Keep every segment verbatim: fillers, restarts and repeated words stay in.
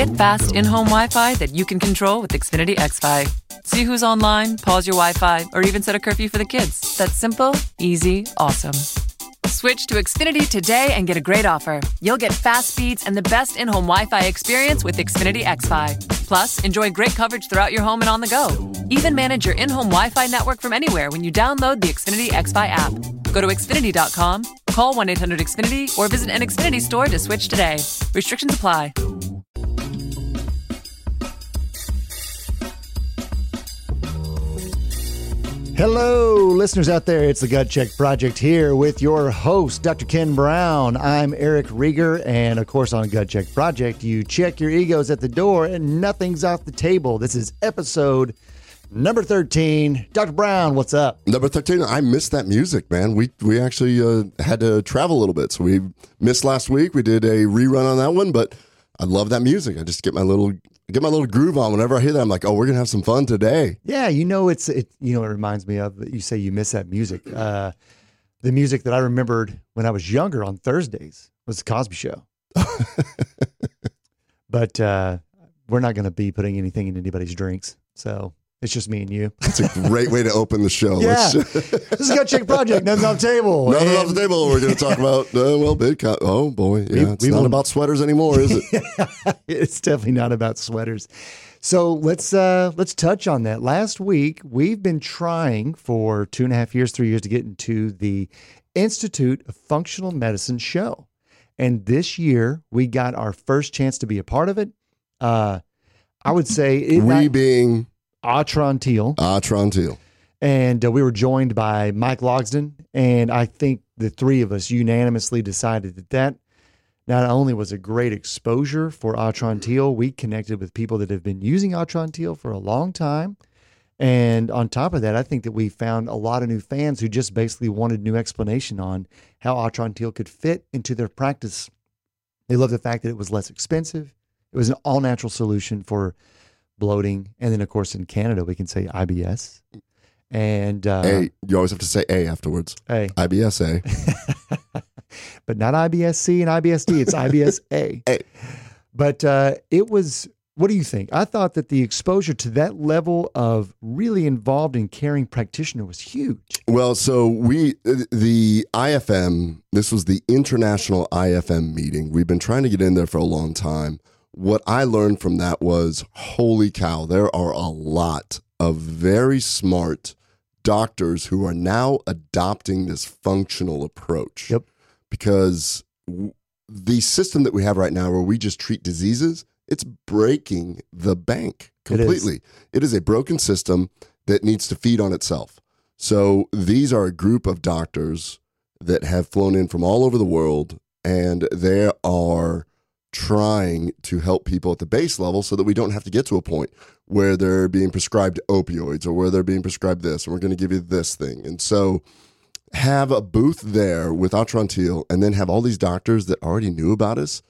Get fast in-home Wi-Fi that you can control with Xfinity XFi. See who's online, pause your Wi-Fi, or even set a curfew for the kids. That's simple, easy, awesome. Switch to Xfinity today and get a great offer. You'll get fast speeds and the best in-home Wi-Fi experience with Xfinity XFi. Plus, enjoy great coverage throughout your home and on the go. Even manage your in-home Wi-Fi network from anywhere when you download the Xfinity XFi app. Go to Xfinity dot com, call one eight hundred X F I N I T Y, or visit an Xfinity store to switch today. Restrictions apply. Hello, listeners out there. It's the Gut Check Project here with your host, Doctor Ken Brown. I'm Eric Rieger, and of course on Gut Check Project, you check your egos at the door and nothing's off the table. This is episode number thirteen. Doctor Brown, what's up? Number thirteen, I missed that music, man. We we actually uh, had to travel a little bit, so we missed last week. We did a rerun on that one, but I love that music. I just get my little... get my little groove on whenever I hear that. I'm like, oh, we're gonna have some fun today. Yeah, you know, it's it. You know, it reminds me of. You say you miss that music. Uh, the music that I remembered when I was younger on Thursdays was the Cosby Show. But uh, we're not gonna be putting anything in anybody's drinks, so it's just me and you. It's a great way to open the show. Yeah, this is a Gut Check Project. Nothing's on the table. Nothing and... off the table. We're gonna talk about uh, well, big. Co- oh boy, yeah, we, it's we not won't... about sweaters anymore, is it? It's definitely not about sweaters. So let's uh, let's touch on that. Last week, we've been trying for two and a half years, three years to get into the Institute of Functional Medicine show, and this year we got our first chance to be a part of it. Uh, I would say it, we I, being Atrantil. Atrantil. And uh, we were joined by Mike Logsdon, and I think the three of us unanimously decided that that not only was a great exposure for Atrantil, we connected with people that have been using Atrantil for a long time. And on top of that, I think that we found a lot of new fans who just basically wanted new explanation on how Atrantil could fit into their practice. They loved the fact that it was less expensive. It was an all-natural solution for bloating. And then, of course, in Canada, we can say I B S. And uh, A. You always have to say A afterwards. A. I B S A. But not I B S C and I B S D, it's I B S A. Hey. But uh, it was, what do you think? I thought that the exposure to that level of really involved and caring practitioner was huge. Well, so we, the I F M, this was the international I F M meeting. We've been trying to get in there for a long time. What I learned from that was, holy cow, there are a lot of very smart doctors who are now adopting this functional approach. Yep. Because the system that we have right now where we just treat diseases, it's breaking the bank completely. It is. It is a broken system that needs to feed on itself. So these are a group of doctors that have flown in from all over the world, and they are trying to help people at the base level so that we don't have to get to a point where they're being prescribed opioids or where they're being prescribed this, and we're going to give you this thing. And so... have a booth there with Atrantil and then have all these doctors that already knew about us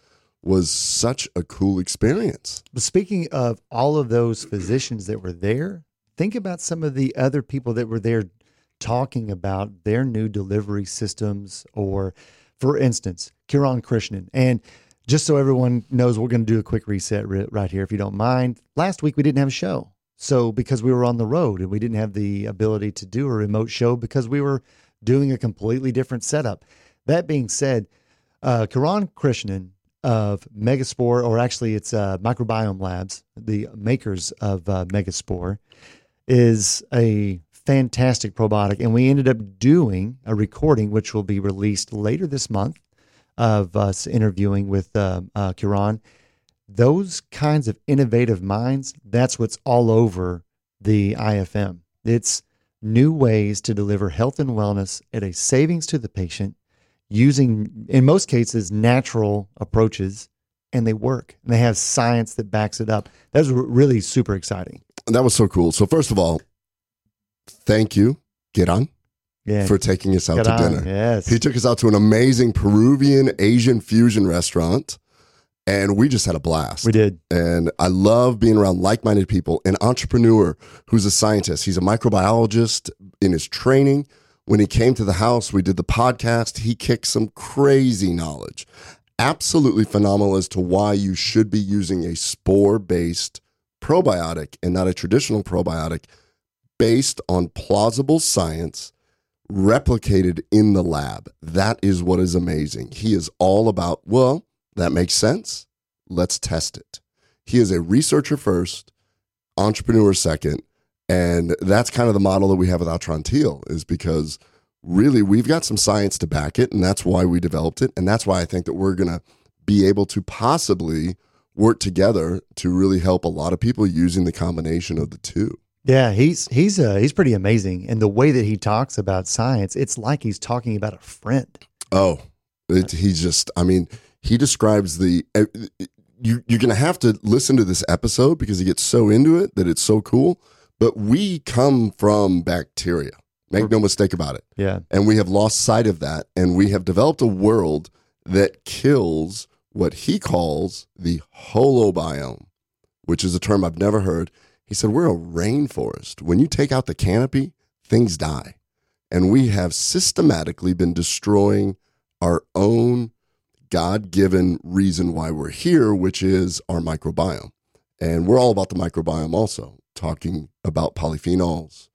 was such a cool experience. But speaking of all of those physicians that were there, think about some of the other people that were there talking about their new delivery systems, or, for instance, Kiran Krishnan. And just so everyone knows, we're going to do a quick reset right here, if you don't mind. Last week we didn't have a show. So because we were on the road and we didn't have the ability to do a remote show because we were doing a completely different setup. That being said, uh, Kiran Krishnan of Megaspore, or actually it's uh, Microbiome Labs, the makers of uh, Megaspore, is a fantastic probiotic. And we ended up doing a recording, which will be released later this month, of us interviewing with uh, uh, Kiran. Those kinds of innovative minds, that's what's all over the I F M. It's new ways to deliver health and wellness at a savings to the patient using, in most cases, natural approaches, and they work. And they have science that backs it up. That was really super exciting. That was so cool. So first of all, thank you, Kiran, yeah, for taking us out Kiran, to dinner. Yes. He took us out to an amazing Peruvian Asian fusion restaurant, and we just had a blast. We did. And I love being around like-minded people. An entrepreneur who's a scientist. He's a microbiologist in his training. When he came to the house, we did the podcast. He kicked some crazy knowledge. absolutely phenomenal as to why you should be using a spore-based probiotic and not a traditional probiotic based on plausible science replicated in the lab. That is what is amazing. He is all about, well, that makes sense. Let's test it. He is a researcher first, entrepreneur second, and that's kind of the model that we have with Atrantil, is because really we've got some science to back it, and that's why we developed it, and that's why I think that we're going to be able to possibly work together to really help a lot of people using the combination of the two. Yeah, he's he's uh, he's pretty amazing, and the way that he talks about science, it's like he's talking about a friend. Oh, it, he's just, I mean, he describes the, uh, you, you're going to have to listen to this episode because he gets so into it that it's so cool, but we come from bacteria. Make no mistake about it. Yeah. And we have lost sight of that, and we have developed a world that kills what he calls the holobiome, which is a term I've never heard. He said, we're a rainforest. When you take out the canopy, things die. And we have systematically been destroying our own God-given reason why we're here, which is our microbiome. And we're all about the microbiome also, talking about polyphenols,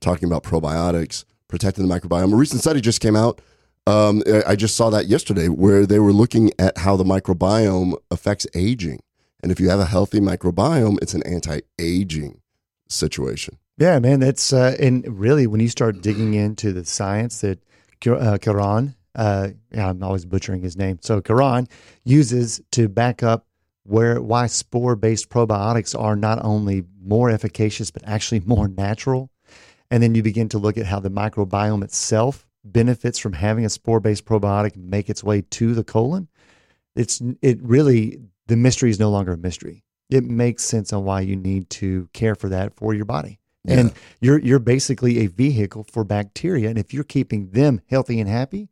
talking about probiotics, protecting the microbiome. A recent study just came out. Um, I just saw that yesterday, where they were looking at how the microbiome affects aging. And if you have a healthy microbiome, it's an anti-aging situation. Yeah, man. That's uh, and really, when you start digging into the science that uh, Kiran, uh, yeah, I'm always butchering his name. So Kiran uses to back up where why spore-based probiotics are not only more efficacious, but actually more natural. And then you begin to look at how the microbiome itself benefits from having a spore-based probiotic make its way to the colon. It's it really, the mystery is no longer a mystery. It makes sense on why you need to care for that for your body. Yeah. And you're you're basically a vehicle for bacteria. And if you're keeping them healthy and happy,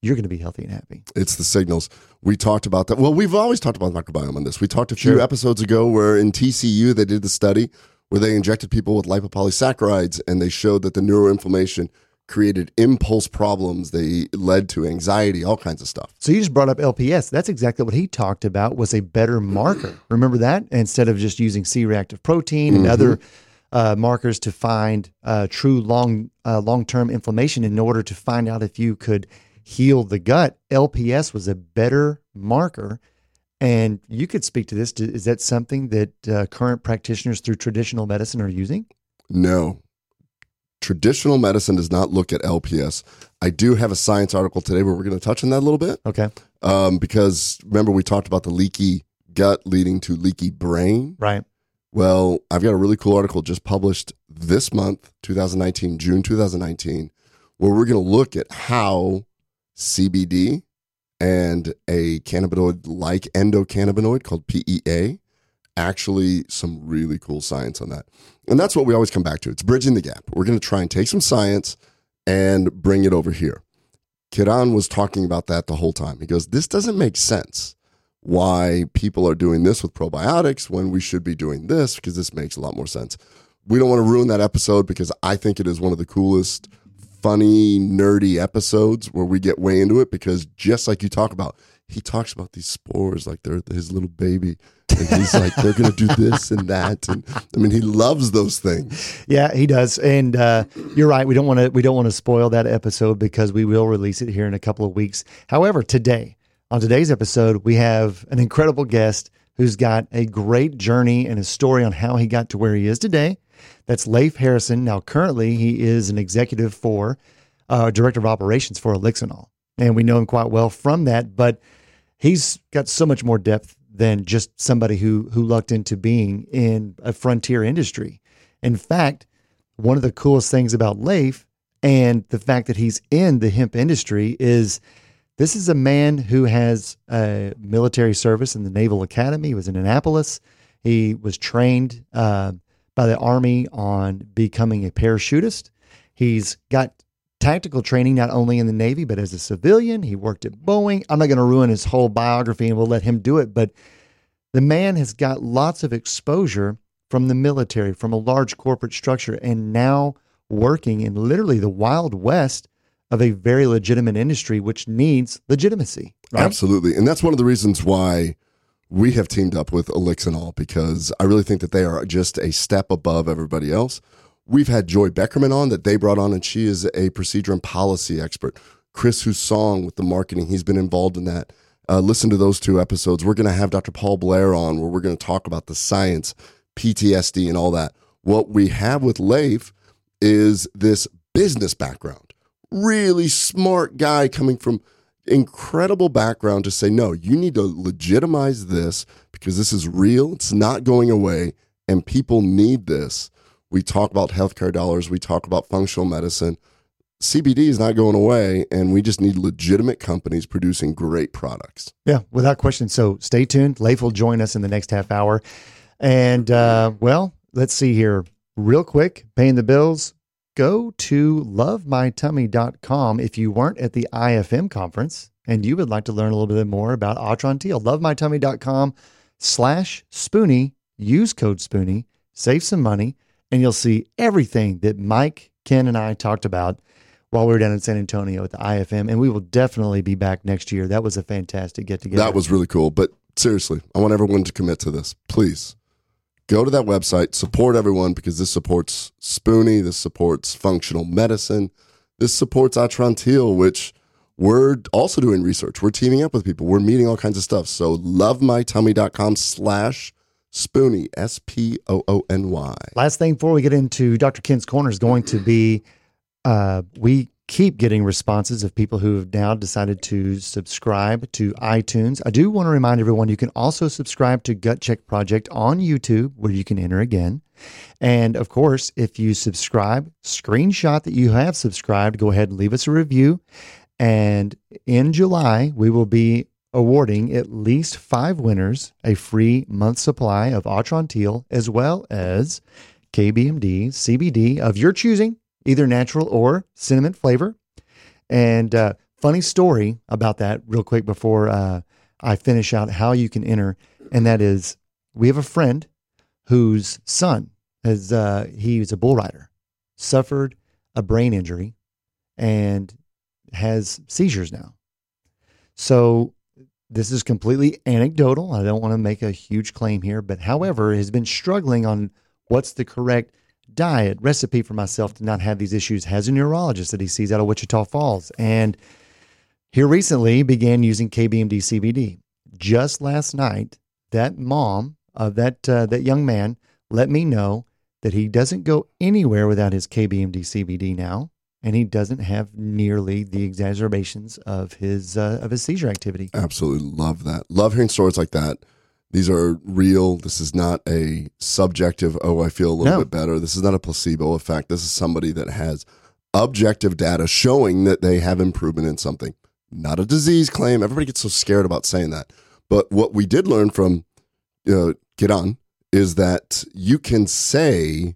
you're going to be healthy and happy. It's the signals. We talked about that. Well, we've always talked about the microbiome on this. We talked a few sure. episodes ago where in T C U they did the study where they injected people with lipopolysaccharides, and they showed that the neuroinflammation created impulse problems. They led to anxiety, all kinds of stuff. So you just brought up L P S. That's exactly what he talked about, was a better marker. Remember that? Instead of just using C-reactive protein and mm-hmm. other uh, markers to find uh, true long, uh, long-term inflammation in order to find out if you could heal the gut, L P S was a better marker. And you could speak to this. Is that something that uh, current practitioners through traditional medicine are using? No. Traditional medicine does not look at L P S. I do have a science article today where we're going to touch on that a little bit. Okay. Um, because remember, we talked about the leaky gut leading to leaky brain. Right. Well, I've got a really cool article just published this month, twenty nineteen, June twenty nineteen, where we're going to look at how C B D and a cannabinoid-like endocannabinoid called P E A, actually some really cool science on that. And that's what we always come back to. It's bridging the gap. We're going to try and take some science and bring it over here. Kiran was talking about that the whole time. He goes, this doesn't make sense why people are doing this with probiotics when we should be doing this, because this makes a lot more sense. We don't want to ruin that episode because I think it is one of the coolest, funny, nerdy episodes where we get way into it, because just like you talk about, he talks about these spores like they're his little baby, and he's like, they're going to do this and that. And I mean, he loves those things. Yeah, he does. And uh, you're right. We don't want to, we don't want to spoil that episode because we will release it here in a couple of weeks. However, today on today's episode, we have an incredible guest who's got a great journey and a story on how he got to where he is today. That's Leif Harrison. Now, currently, he is an executive for, uh, director of operations for Elixinol. And we know him quite well from that, but he's got so much more depth than just somebody who who lucked into being in a frontier industry. In fact, one of the coolest things about Leif and the fact that he's in the hemp industry is this is a man who has a military service in the Naval Academy. He was in Annapolis. He was trained uh, by the Army on becoming a parachutist. He's got tactical training, not only in the Navy, but as a civilian. He worked at Boeing. I'm not going to ruin his whole biography, and we'll let him do it. But the man has got lots of exposure from the military, from a large corporate structure, and now working in literally the Wild West of a very legitimate industry, which needs legitimacy. Right? Absolutely. And that's one of the reasons why we have teamed up with Elixinol, because I really think that they are just a step above everybody else. We've had Joy Beckerman on that they brought on, and she is a procedure and policy expert. Chris Hussong with the marketing, he's been involved in that. Uh, listen to those two episodes. We're going to have Doctor Paul Blair on where we're going to talk about the science, P T S D, and all that. What we have with Leif is this business background. Really smart guy coming from incredible background to say, no, you need to legitimize this because this is real. It's not going away, and people need this. We talk about healthcare dollars. We talk about functional medicine. C B D is not going away, and we just need legitimate companies producing great products. Yeah, without question. So stay tuned. Leif will join us in the next half hour. And, uh, well, let's see here. Real quick, paying the bills, go to love my tummy dot com if you weren't at the I F M conference and you would like to learn a little bit more about Atrantil. love my tummy dot com slash Spoonie. Use code Spoonie. Save some money, and you'll see everything that Mike, Ken, and I talked about while we were down in San Antonio at the I F M, and we will definitely be back next year. That was a fantastic get-together. That was really cool, but seriously, I want everyone to commit to this. Please, go to that website, support everyone, because this supports Spoonie, this supports functional medicine, this supports Atrantil, which we're also doing research. We're teaming up with people. We're meeting all kinds of stuff. So love my tummy dot com slash Spoonie, S P O O N Y. Last thing before we get into Doctor Ken's Corner is going to be... Uh, we keep getting responses of people who have now decided to subscribe to iTunes. I do want to remind everyone you can also subscribe to Gut Check Project on YouTube, where you can enter again. And of course, if you subscribe, screenshot that you have subscribed, go ahead and leave us a review. And in July, we will be awarding at least five winners a free month supply of Atrantil, as well as K B M D C B D of your choosing, either natural or cinnamon flavor. And uh, funny story about that real quick before uh, I finish out how you can enter. And that is, we have a friend whose son has, uh, he was a bull rider, suffered a brain injury and has seizures now. So this is completely anecdotal. I don't want to make a huge claim here, but however, has been struggling on what's the correct diet recipe for myself to not have these issues, has a neurologist that he sees out of Wichita Falls, and here recently began using K B M D C B D. Just last night, that mom of that uh, that young man let me know that he doesn't go anywhere without his K B M D C B D now, and he doesn't have nearly the exacerbations of his uh, of his seizure activity. Absolutely love that. Love hearing stories like that. These are real. This is not a subjective, oh, I feel a little no. bit better. This is not a placebo effect. This is somebody that has objective data showing that they have improvement in something. Not a disease claim. Everybody gets so scared about saying that. But what we did learn from uh, Kiran is that you can say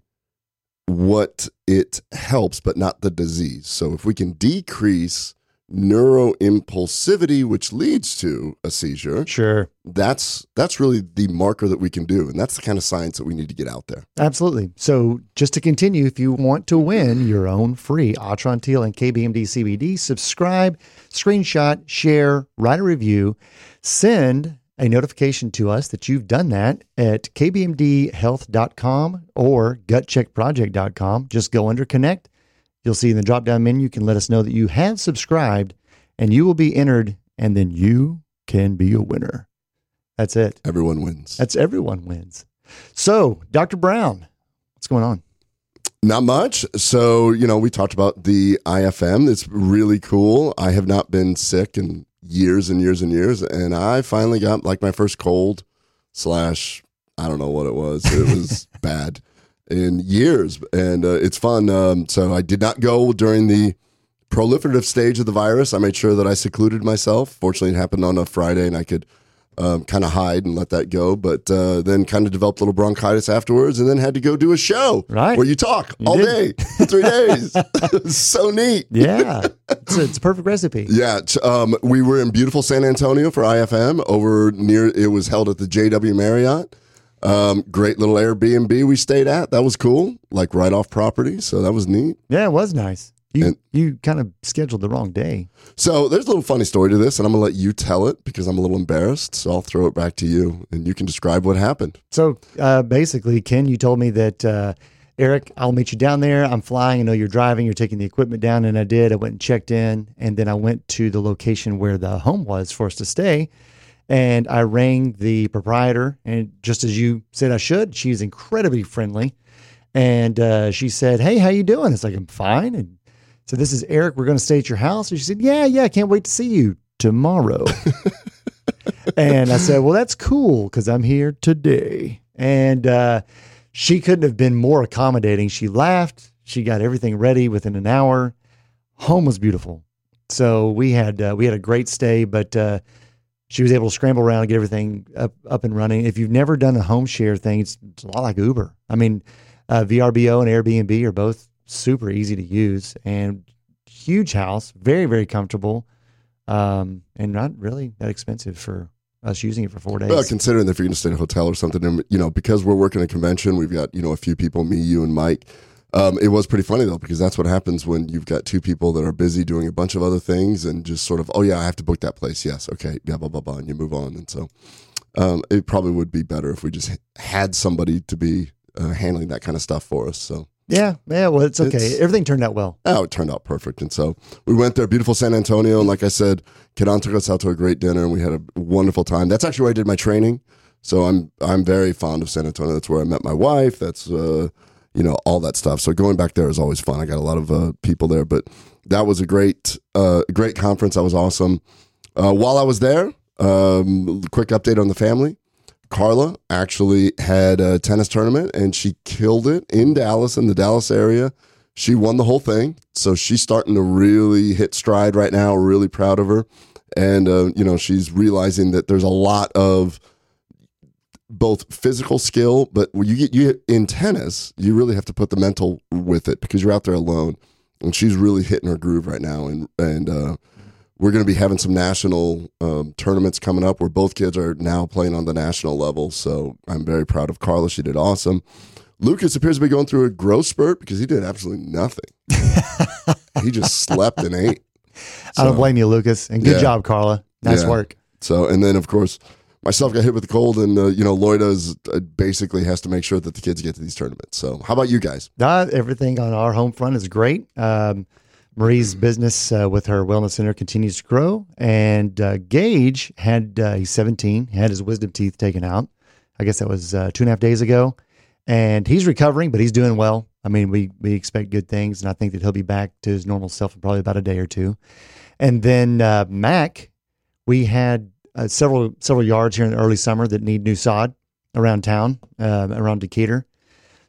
what it helps, but not the disease. So if we can decrease neuroimpulsivity, which leads to a seizure, sure, that's that's really the marker that we can do, and that's the kind of science that we need to get out there. Absolutely. So just to continue, if you want to win your own free Atrantil and K B M D C B D, subscribe, screenshot, share, write a review, send a notification to us that you've done that at k b m d health dot com or gut check project dot com. Just go under connect. You'll see in the drop-down menu, you can let us know that you have subscribed, and you will be entered, and then you can be a winner. That's it. Everyone wins. That's everyone wins. So, Doctor Brown, what's going on? Not much. So, you know, we talked about the I F M. It's really cool. I have not been sick in years and years and years, and I finally got, like, my first cold slash, I don't know what it was. It was bad. In years, and uh, it's fun. Um, so I did not go during the proliferative stage of the virus. I made sure that I secluded myself. Fortunately, it happened on a Friday, and I could um, kind of hide and let that go, but uh, then kind of developed a little bronchitis afterwards, and then had to go do a show right. where you talk you all did. day for three days. So neat. Yeah. It's a, it's a perfect recipe. Yeah. Um, we were in beautiful San Antonio for I F M over near, it was held at the J W Marriott. Um, great little Airbnb we stayed at. That was cool. Like right off property. So that was neat. Yeah, it was nice. You and, you kind of scheduled the wrong day. So there's a little funny story to this, and I'm going to let you tell it because I'm a little embarrassed. So I'll throw it back to you, and you can describe what happened. So uh, basically, Ken, you told me that, uh, Eric, I'll meet you down there. I'm flying. I know you're driving. You're taking the equipment down, and I did. I went and checked in, and then I went to the location where the home was for us to stay, and I rang the proprietor, and just as you said I should, she's incredibly friendly, and uh, she said, hey, how you doing? It's like, I'm fine, and so this is Eric. We're going to stay at your house. And she said, yeah, yeah. I can't wait to see you tomorrow. And I said, well, that's cool, 'cause I'm here today. And, uh, she couldn't have been more accommodating. She laughed. She got everything ready within an hour. Home was beautiful. So we had, uh, we had a great stay, but, uh, she was able to scramble around and get everything up, up and running. If you've never done a home share thing, it's, it's a lot like Uber. I mean, uh, V R B O and Airbnb are both super easy to use, and huge house, very, very comfortable, um, and not really that expensive for us using it for four days. Well, considering if you're going to stay in a hotel or something, and, you know, because we're working a convention, we've got, you know, a few people, me, you, and Mike. Um, it was pretty funny, though, because that's what happens when you've got two people that are busy doing a bunch of other things and just sort of, oh, yeah, I have to book that place. Yes. Okay. Yeah, blah, blah, blah, and you move on. And so um, it probably would be better if we just had somebody to be uh, handling that kind of stuff for us. So. Yeah, yeah. Well, it's okay. It's, Everything turned out well. Oh, it turned out perfect. And so we went there, beautiful San Antonio. And like I said, Kiran took us out to a great dinner, and we had a wonderful time. That's actually where I did my training. So I'm I'm very fond of San Antonio. That's where I met my wife. That's, uh, you know, all that stuff. So going back there is always fun. I got a lot of uh, people there. But that was a great, uh, great conference. That was awesome. Uh, while I was there, um, quick update on the family. Carla actually had a tennis tournament, and she killed it in Dallas, in the Dallas area. She won the whole thing. So she's starting to really hit stride right now. We're really proud of her. And, uh, you know, she's realizing that there's a lot of both physical skill, but you get you in tennis, you really have to put the mental with it because you're out there alone. And she's really hitting her groove right now. And, and, uh, we're going to be having some national um, tournaments coming up where both kids are now playing on the national level. So I'm very proud of Carla. She did awesome. Lucas appears to be going through a growth spurt because he did absolutely nothing. He just slept and ate. So, I don't blame you, Lucas. And good yeah. job, Carla. Nice yeah. work. So, and then, of course, myself got hit with a cold, and, uh, you know, Loida uh, basically has to make sure that the kids get to these tournaments. So how about you guys? Uh, everything on our home front is great. Um Marie's business uh, with her wellness center continues to grow, and uh, Gage had uh, he's seventeen, had his wisdom teeth taken out. I guess that was uh, two and a half days ago, and he's recovering, but he's doing well. I mean, we we expect good things, and I think that he'll be back to his normal self in probably about a day or two. And then uh, Mac, we had uh, several several yards here in the early summer that need new sod around town, uh, around Decatur,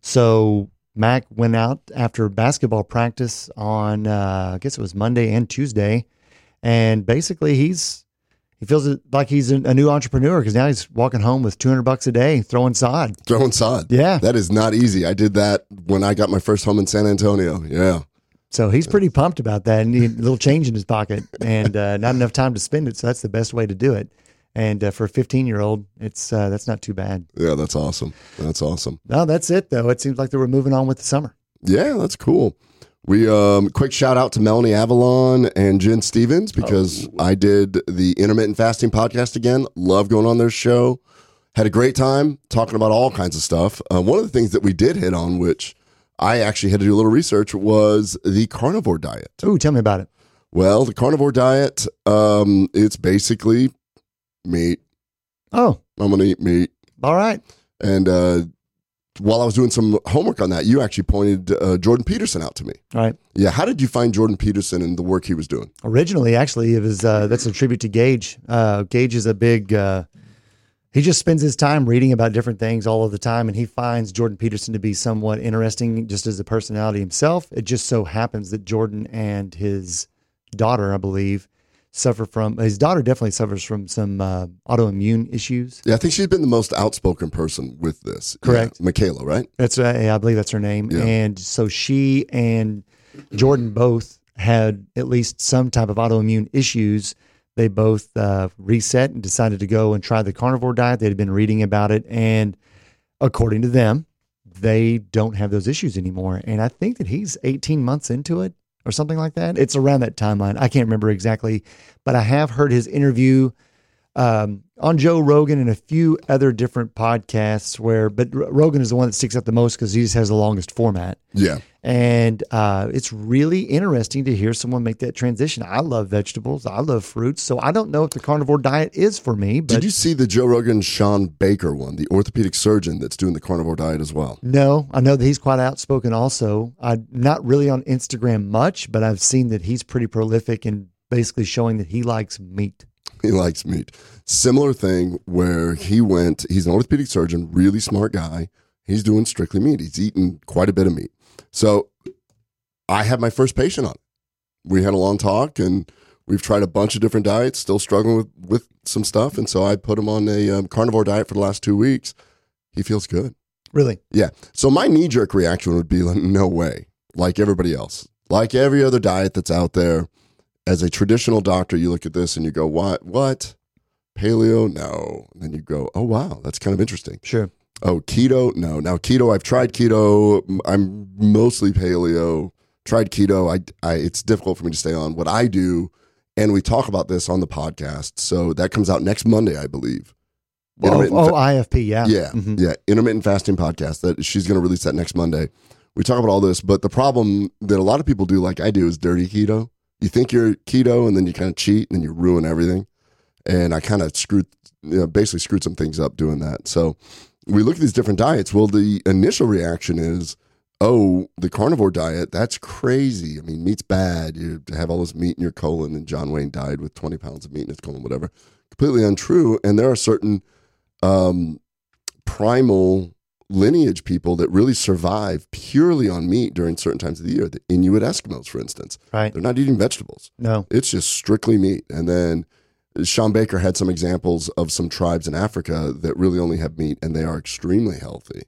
so. Mac went out after basketball practice on, uh, I guess it was Monday and Tuesday. And basically he's, he feels like he's a new entrepreneur because now he's walking home with two hundred bucks a day, throwing sod. Throwing sod. Yeah. That is not easy. I did that when I got my first home in San Antonio. Yeah. So he's pretty pumped about that, and he had a little change in his pocket and uh, not enough time to spend it. So that's the best way to do it. And uh, for a fifteen-year-old, it's uh, that's not too bad. Yeah, that's awesome. That's awesome. No, that's it, though. It seems like they were moving on with the summer. Yeah, that's cool. We um, quick shout-out to Melanie Avalon and Jen Stevens because oh. I did the Intermittent Fasting Podcast again. Love going on their show. Had a great time talking about all kinds of stuff. Uh, one of the things that we did hit on, which I actually had to do a little research, was the carnivore diet. Ooh, tell me about it. Well, the carnivore diet, um, it's basically... meat. Oh. I'm going to eat meat. All right. And uh, while I was doing some homework on that, you actually pointed uh, Jordan Peterson out to me. All right. Yeah. How did you find Jordan Peterson and the work he was doing? Originally, actually, it was uh, that's a tribute to Gage. Uh, Gage is a big, uh, he just spends his time reading about different things all of the time, and he finds Jordan Peterson to be somewhat interesting just as a personality himself. It just so happens that Jordan and his daughter, I believe, suffer from his daughter definitely suffers from some uh, autoimmune issues. Yeah, I think she's been the most outspoken person with this. Correct, yeah, Michaela, right? That's uh, yeah, I believe that's her name. Yeah. And so she and Jordan both had at least some type of autoimmune issues. They both uh, reset and decided to go and try the carnivore diet. They had been reading about it, and according to them, they don't have those issues anymore. And I think that he's eighteen months into it. or something like that. It's around that timeline. I can't remember exactly, but I have heard his interview um, on Joe Rogan and a few other different podcasts where, but Rogan is the one that sticks out the most because he just has the longest format. Yeah. And uh, it's really interesting to hear someone make that transition. I love vegetables. I love fruits. So I don't know if the carnivore diet is for me. But did you see the Joe Rogan Sean Baker one, the orthopedic surgeon that's doing the carnivore diet as well? No. I know that he's quite outspoken also. I'm not really on Instagram much, but I've seen that he's pretty prolific in basically showing that he likes meat. He likes meat. Similar thing where he went, he's an orthopedic surgeon, really smart guy. He's doing strictly meat. He's eating quite a bit of meat. So I had my first patient on. We had a long talk, and we've tried a bunch of different diets, still struggling with, with some stuff. And so I put him on a um, carnivore diet for the last two weeks. He feels good. Really? Yeah. So my knee-jerk reaction would be like, no way, like everybody else. Like every other diet that's out there, as a traditional doctor, you look at this and you go, what? What? Paleo? No. And then you go, oh, wow, that's kind of interesting. Sure. Oh, keto? No. Now, keto, I've tried keto. I'm mostly paleo. Tried keto. I, I, it's difficult for me to stay on what I do. And we talk about this on the podcast. So that comes out next Monday, I believe. Oh, oh fa- I F P, yeah. Yeah, mm-hmm. yeah. Intermittent Fasting Podcast. That she's going to release that next Monday. We talk about all this. But the problem that a lot of people do, like I do, is dirty keto. You think you're keto, and then you kind of cheat, and then you ruin everything. And I kind of screwed, you know, basically screwed some things up doing that. So we look at these different diets. Well, the initial reaction is, oh, the carnivore diet, that's crazy. I mean, meat's bad. You have all this meat in your colon, and John Wayne died with twenty pounds of meat in his colon, whatever. Completely untrue. And there are certain um, primal lineage people that really survive purely on meat during certain times of the year. The Inuit Eskimos, for instance. Right. They're not eating vegetables. No. It's just strictly meat. And then Sean Baker had some examples of some tribes in Africa that really only have meat, and they are extremely healthy.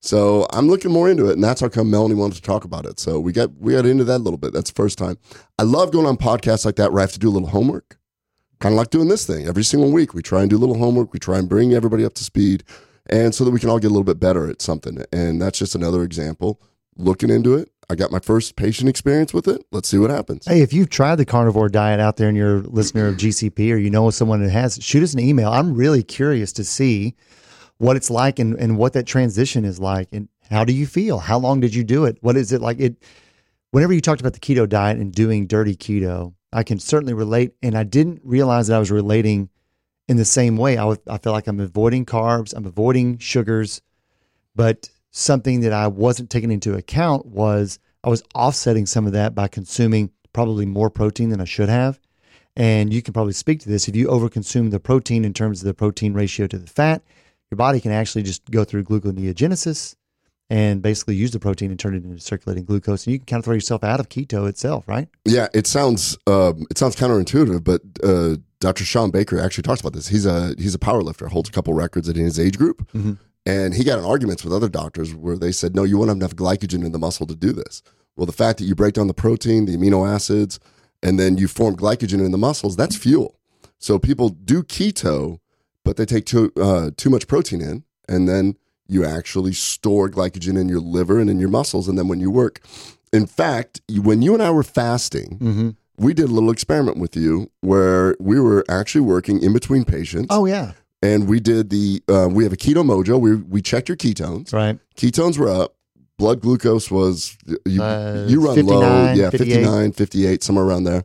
So I'm looking more into it, and that's how come Melanie wanted to talk about it. So we got we got into that a little bit. That's the first time. I love going on podcasts like that where I have to do a little homework, kind of like doing this thing. Every single week, we try and do a little homework. We try and bring everybody up to speed, and so that we can all get a little bit better at something. And that's just another example. Looking into it. I got my first patient experience with it. Let's see what happens. Hey, if you've tried the carnivore diet out there and you're a listener of G C P or you know someone that has, shoot us an email. I'm really curious to see what it's like and, and what that transition is like. And how do you feel? How long did you do it? What is it like? It. Whenever you talked about the keto diet and doing dirty keto, I can certainly relate. And I didn't realize that I was relating in the same way. I, was, I feel like I'm avoiding carbs. I'm avoiding sugars. But something that I wasn't taking into account was I was offsetting some of that by consuming probably more protein than I should have. And you can probably speak to this. If you overconsume the protein in terms of the protein ratio to the fat, your body can actually just go through gluconeogenesis and basically use the protein and turn it into circulating glucose. And you can kind of throw yourself out of keto itself, right? Yeah, it sounds um, it sounds counterintuitive, but uh, Doctor Sean Baker actually talks about this. He's a he's a power lifter, holds a couple records in his age group. Mm-hmm. And he got in arguments with other doctors where they said, no, you won't have enough glycogen in the muscle to do this. Well, the fact that you break down the protein, the amino acids, and then you form glycogen in the muscles, that's fuel. So people do keto, but they take too, uh, too much protein in, and then you actually store glycogen in your liver and in your muscles, and then when you work. In fact, when you and I were fasting, mm-hmm. we did a little experiment with you where we were actually working in between patients. Oh, yeah. And we did the, uh, we have a Keto Mojo. We we checked your ketones. Right. Ketones were up. Blood glucose was, you, uh, you run low. Yeah, fifty-nine, fifty-eight, somewhere around there.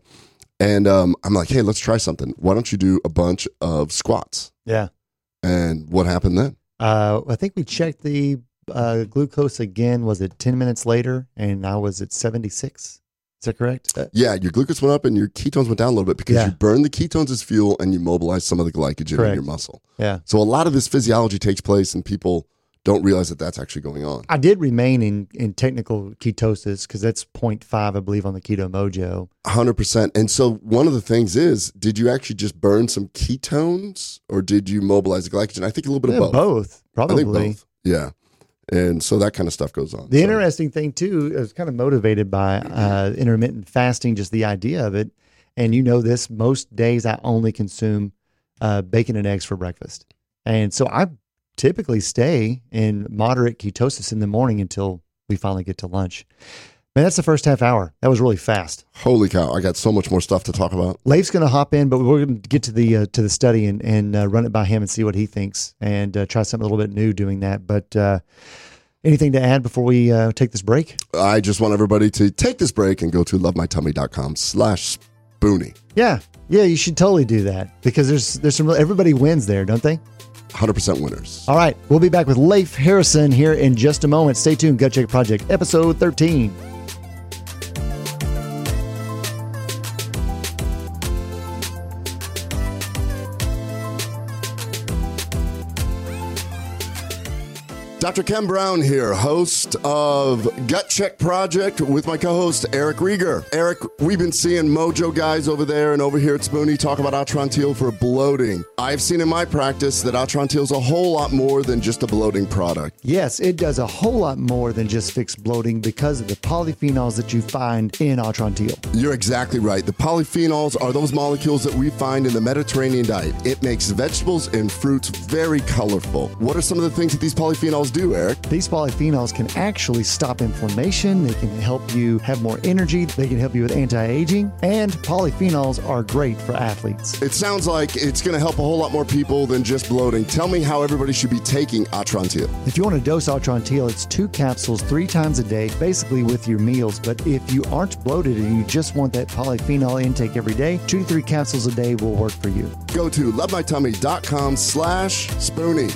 And um, I'm like, hey, let's try something. Why don't you do a bunch of squats? Yeah. And what happened then? Uh, I think we checked the uh, glucose again. Was it ten minutes later? And I was at seventy-six. Is that correct? Uh, yeah, your glucose went up and your ketones went down a little bit because yeah. you burn the ketones as fuel and you mobilize some of the glycogen correct. In your muscle. Yeah. So a lot of this physiology takes place and people don't realize that that's actually going on. I did remain in, in technical ketosis because that's zero point five, I believe, on the Keto Mojo. one hundred percent. And so one of the things is, did you actually just burn some ketones or did you mobilize the glycogen? I think a little bit yeah, of both. Both, probably. I think both, yeah. And so that kind of stuff goes on. The so. Interesting thing, too, is kind of motivated by uh, intermittent fasting, just the idea of it. And you know this, most days I only consume uh, bacon and eggs for breakfast. And so I typically stay in moderate ketosis in the morning until we finally get to lunch. Man, that's the first half hour. That was really fast. Holy cow! I got so much more stuff to talk about. Leif's going to hop in, but we're going to get to the uh, to the study and and uh, run it by him and see what he thinks, and uh, try something a little bit new doing that. But uh, anything to add before we uh, take this break? I just want everybody to take this break and go to love my tummy dot com slash spoonie. Yeah, yeah, you should totally do that, because there's there's some everybody wins there, don't they? one hundred percent winners. All right, we'll be back with Leif Harrison here in just a moment. Stay tuned. Gut Check Project, episode thirteen. Doctor Ken Brown here, host of Gut Check Project with my co-host, Eric Rieger. Eric, we've been seeing Mojo guys over there and over here at Spoonie talk about Atrantil for bloating. I've seen in my practice that Atrantil is a whole lot more than just a bloating product. Yes, it does a whole lot more than just fix bloating because of the polyphenols that you find in Atrantil. You're exactly right. The polyphenols are those molecules that we find in the Mediterranean diet. It makes vegetables and fruits very colorful. What are some of the things that these polyphenols do, Eric? These polyphenols can actually stop inflammation. They can help you have more energy. They can help you with anti-aging. And polyphenols are great for athletes. It sounds like it's going to help a whole lot more people than just bloating. Tell me how everybody should be taking Atrantil. If you want to dose Atrantil, it's two capsules three times a day, basically with your meals. But if you aren't bloated and you just want that polyphenol intake every day, two to three capsules a day will work for you. Go to love my tummy dot com slash spoonie.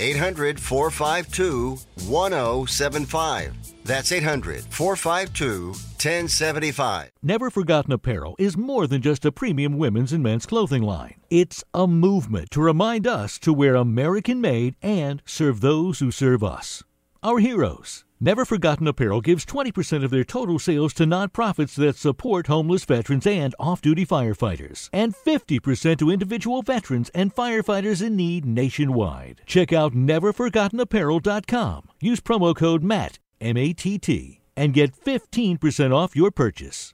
eight hundred, four five two, one oh seven five. That's eight hundred, four five two, one oh seven five. Never Forgotten Apparel is more than just a premium women's and men's clothing line. It's a movement to remind us to wear American-made and serve those who serve us. Our heroes. Never Forgotten Apparel gives twenty percent of their total sales to nonprofits that support homeless veterans and off-duty firefighters, and fifty percent to individual veterans and firefighters in need nationwide. Check out never forgotten apparel dot com. Use promo code MATT. M A T T, and get fifteen percent off your purchase.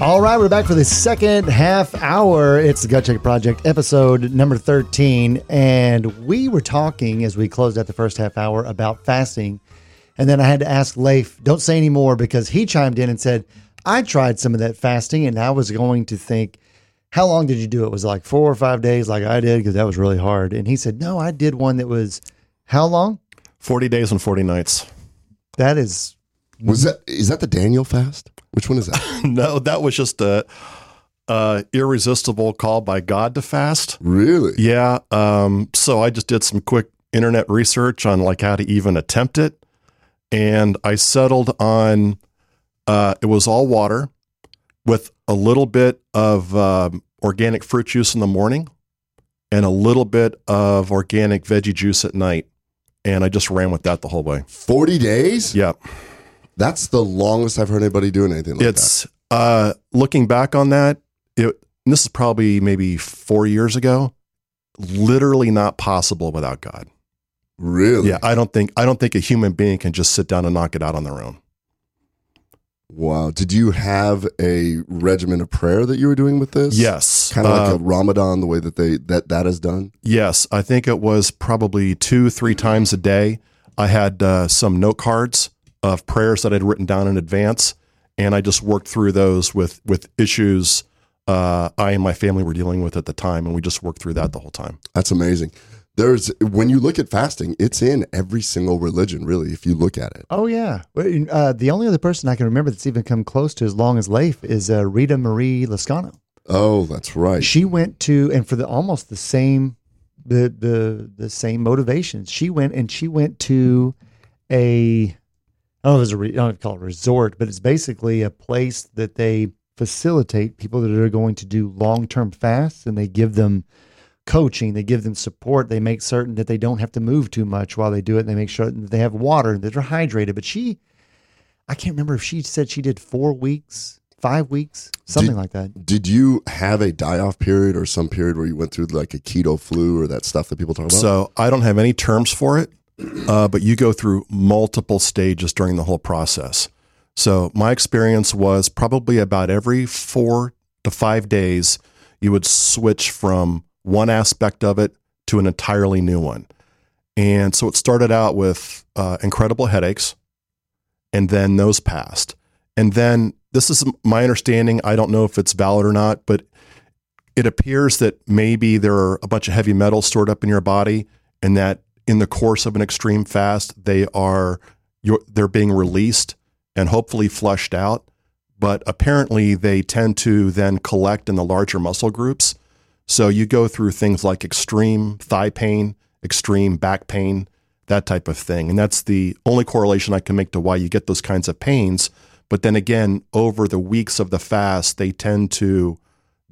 All right, we're back for the second half hour. It's the Gut Check Project, episode number thirteen, and we were talking as we closed out the first half hour about fasting, and then I had to ask Leif, don't say any more, because he chimed in and said, I tried some of that fasting, and I was going to think, how long did you do it? Was it like four or five days like I did? Because that was really hard. And he said, no, I did one that was how long? forty days and forty nights. That is. Was that, is that the Daniel fast? Which one is that? No, that was just a, a irresistible call by God to fast. Really? Yeah. Um, so I just did some quick internet research on like how to even attempt it. And I settled on, uh, it was all water with a little bit of um, organic fruit juice in the morning and a little bit of organic veggie juice at night. And I just ran with that the whole way. forty days? Yep. That's the longest I've heard anybody doing anything like it's, that. It's uh, looking back on that, it, this is probably maybe four years ago, literally not possible without God. Really? Yeah. I don't think, I don't think a human being can just sit down and knock it out on their own. Wow. Did you have a regimen of prayer that you were doing with this? Yes. Kind of like uh, a Ramadan, the way that they that, that is done? Yes. I think it was probably two, three times a day. I had uh, some note cards of prayers that I'd written down in advance, and I just worked through those with, with issues uh, I and my family were dealing with at the time, and we just worked through that the whole time. That's amazing. There's, when you look at fasting, it's in every single religion, really, if you look at it. Oh, yeah. Uh, the only other person I can remember that's even come close to as long as Leif is uh, Rita Marie Lascano. Oh, that's right. She went to, and for the almost the same, the the the same motivations. She went and she went to a, I don't know if it's a, I don't know if it's called a resort, but it's basically a place that they facilitate people that are going to do long-term fasts, and they give them coaching, they give them support, they make certain that they don't have to move too much while they do it, and they make sure that they have water, that they're hydrated. But she, I can't remember if she said she did four weeks five weeks, something did, like that. Did you have a die-off period or some period where you went through like a keto flu or that stuff that people talk about? So I don't have any terms for it, uh, but you go through multiple stages during the whole process. So my experience was probably about every four to five days, you would switch from one aspect of it to an entirely new one. And so it started out with uh, incredible headaches, and then those passed. And then this is my understanding. I don't know if it's valid or not, but it appears that maybe there are a bunch of heavy metals stored up in your body, and that in the course of an extreme fast, they are you're, they're being released and hopefully flushed out. But apparently they tend to then collect in the larger muscle groups. So you go through things like extreme thigh pain, extreme back pain, that type of thing. And that's the only correlation I can make to why you get those kinds of pains. But then again, over the weeks of the fast, they tend to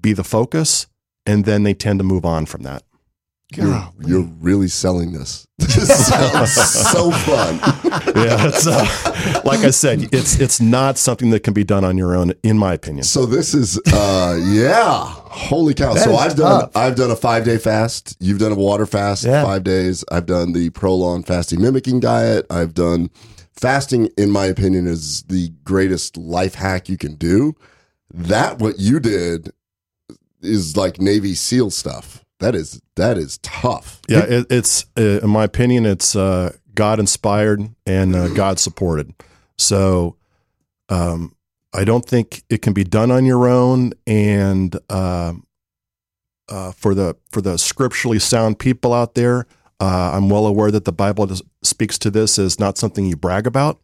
be the focus, and then they tend to move on from that. You're, you're really selling this. This sounds so fun. Yeah, it's, uh, like I said, it's it's not something that can be done on your own, in my opinion. So this is, uh, yeah, holy cow! That so I've tough. done I've done a five day fast. You've done a water fast, yeah. five days. I've done the prolonged fasting mimicking diet. I've done fasting. In my opinion, is the greatest life hack you can do. That what you did is like Navy SEAL stuff. That is that is tough. Yeah, it, it's uh, in my opinion, it's uh, God inspired and uh, God supported. So um, I don't think it can be done on your own. And uh, uh, for the for the scripturally sound people out there, uh, I'm well aware that the Bible does, speaks to this as not something you brag about.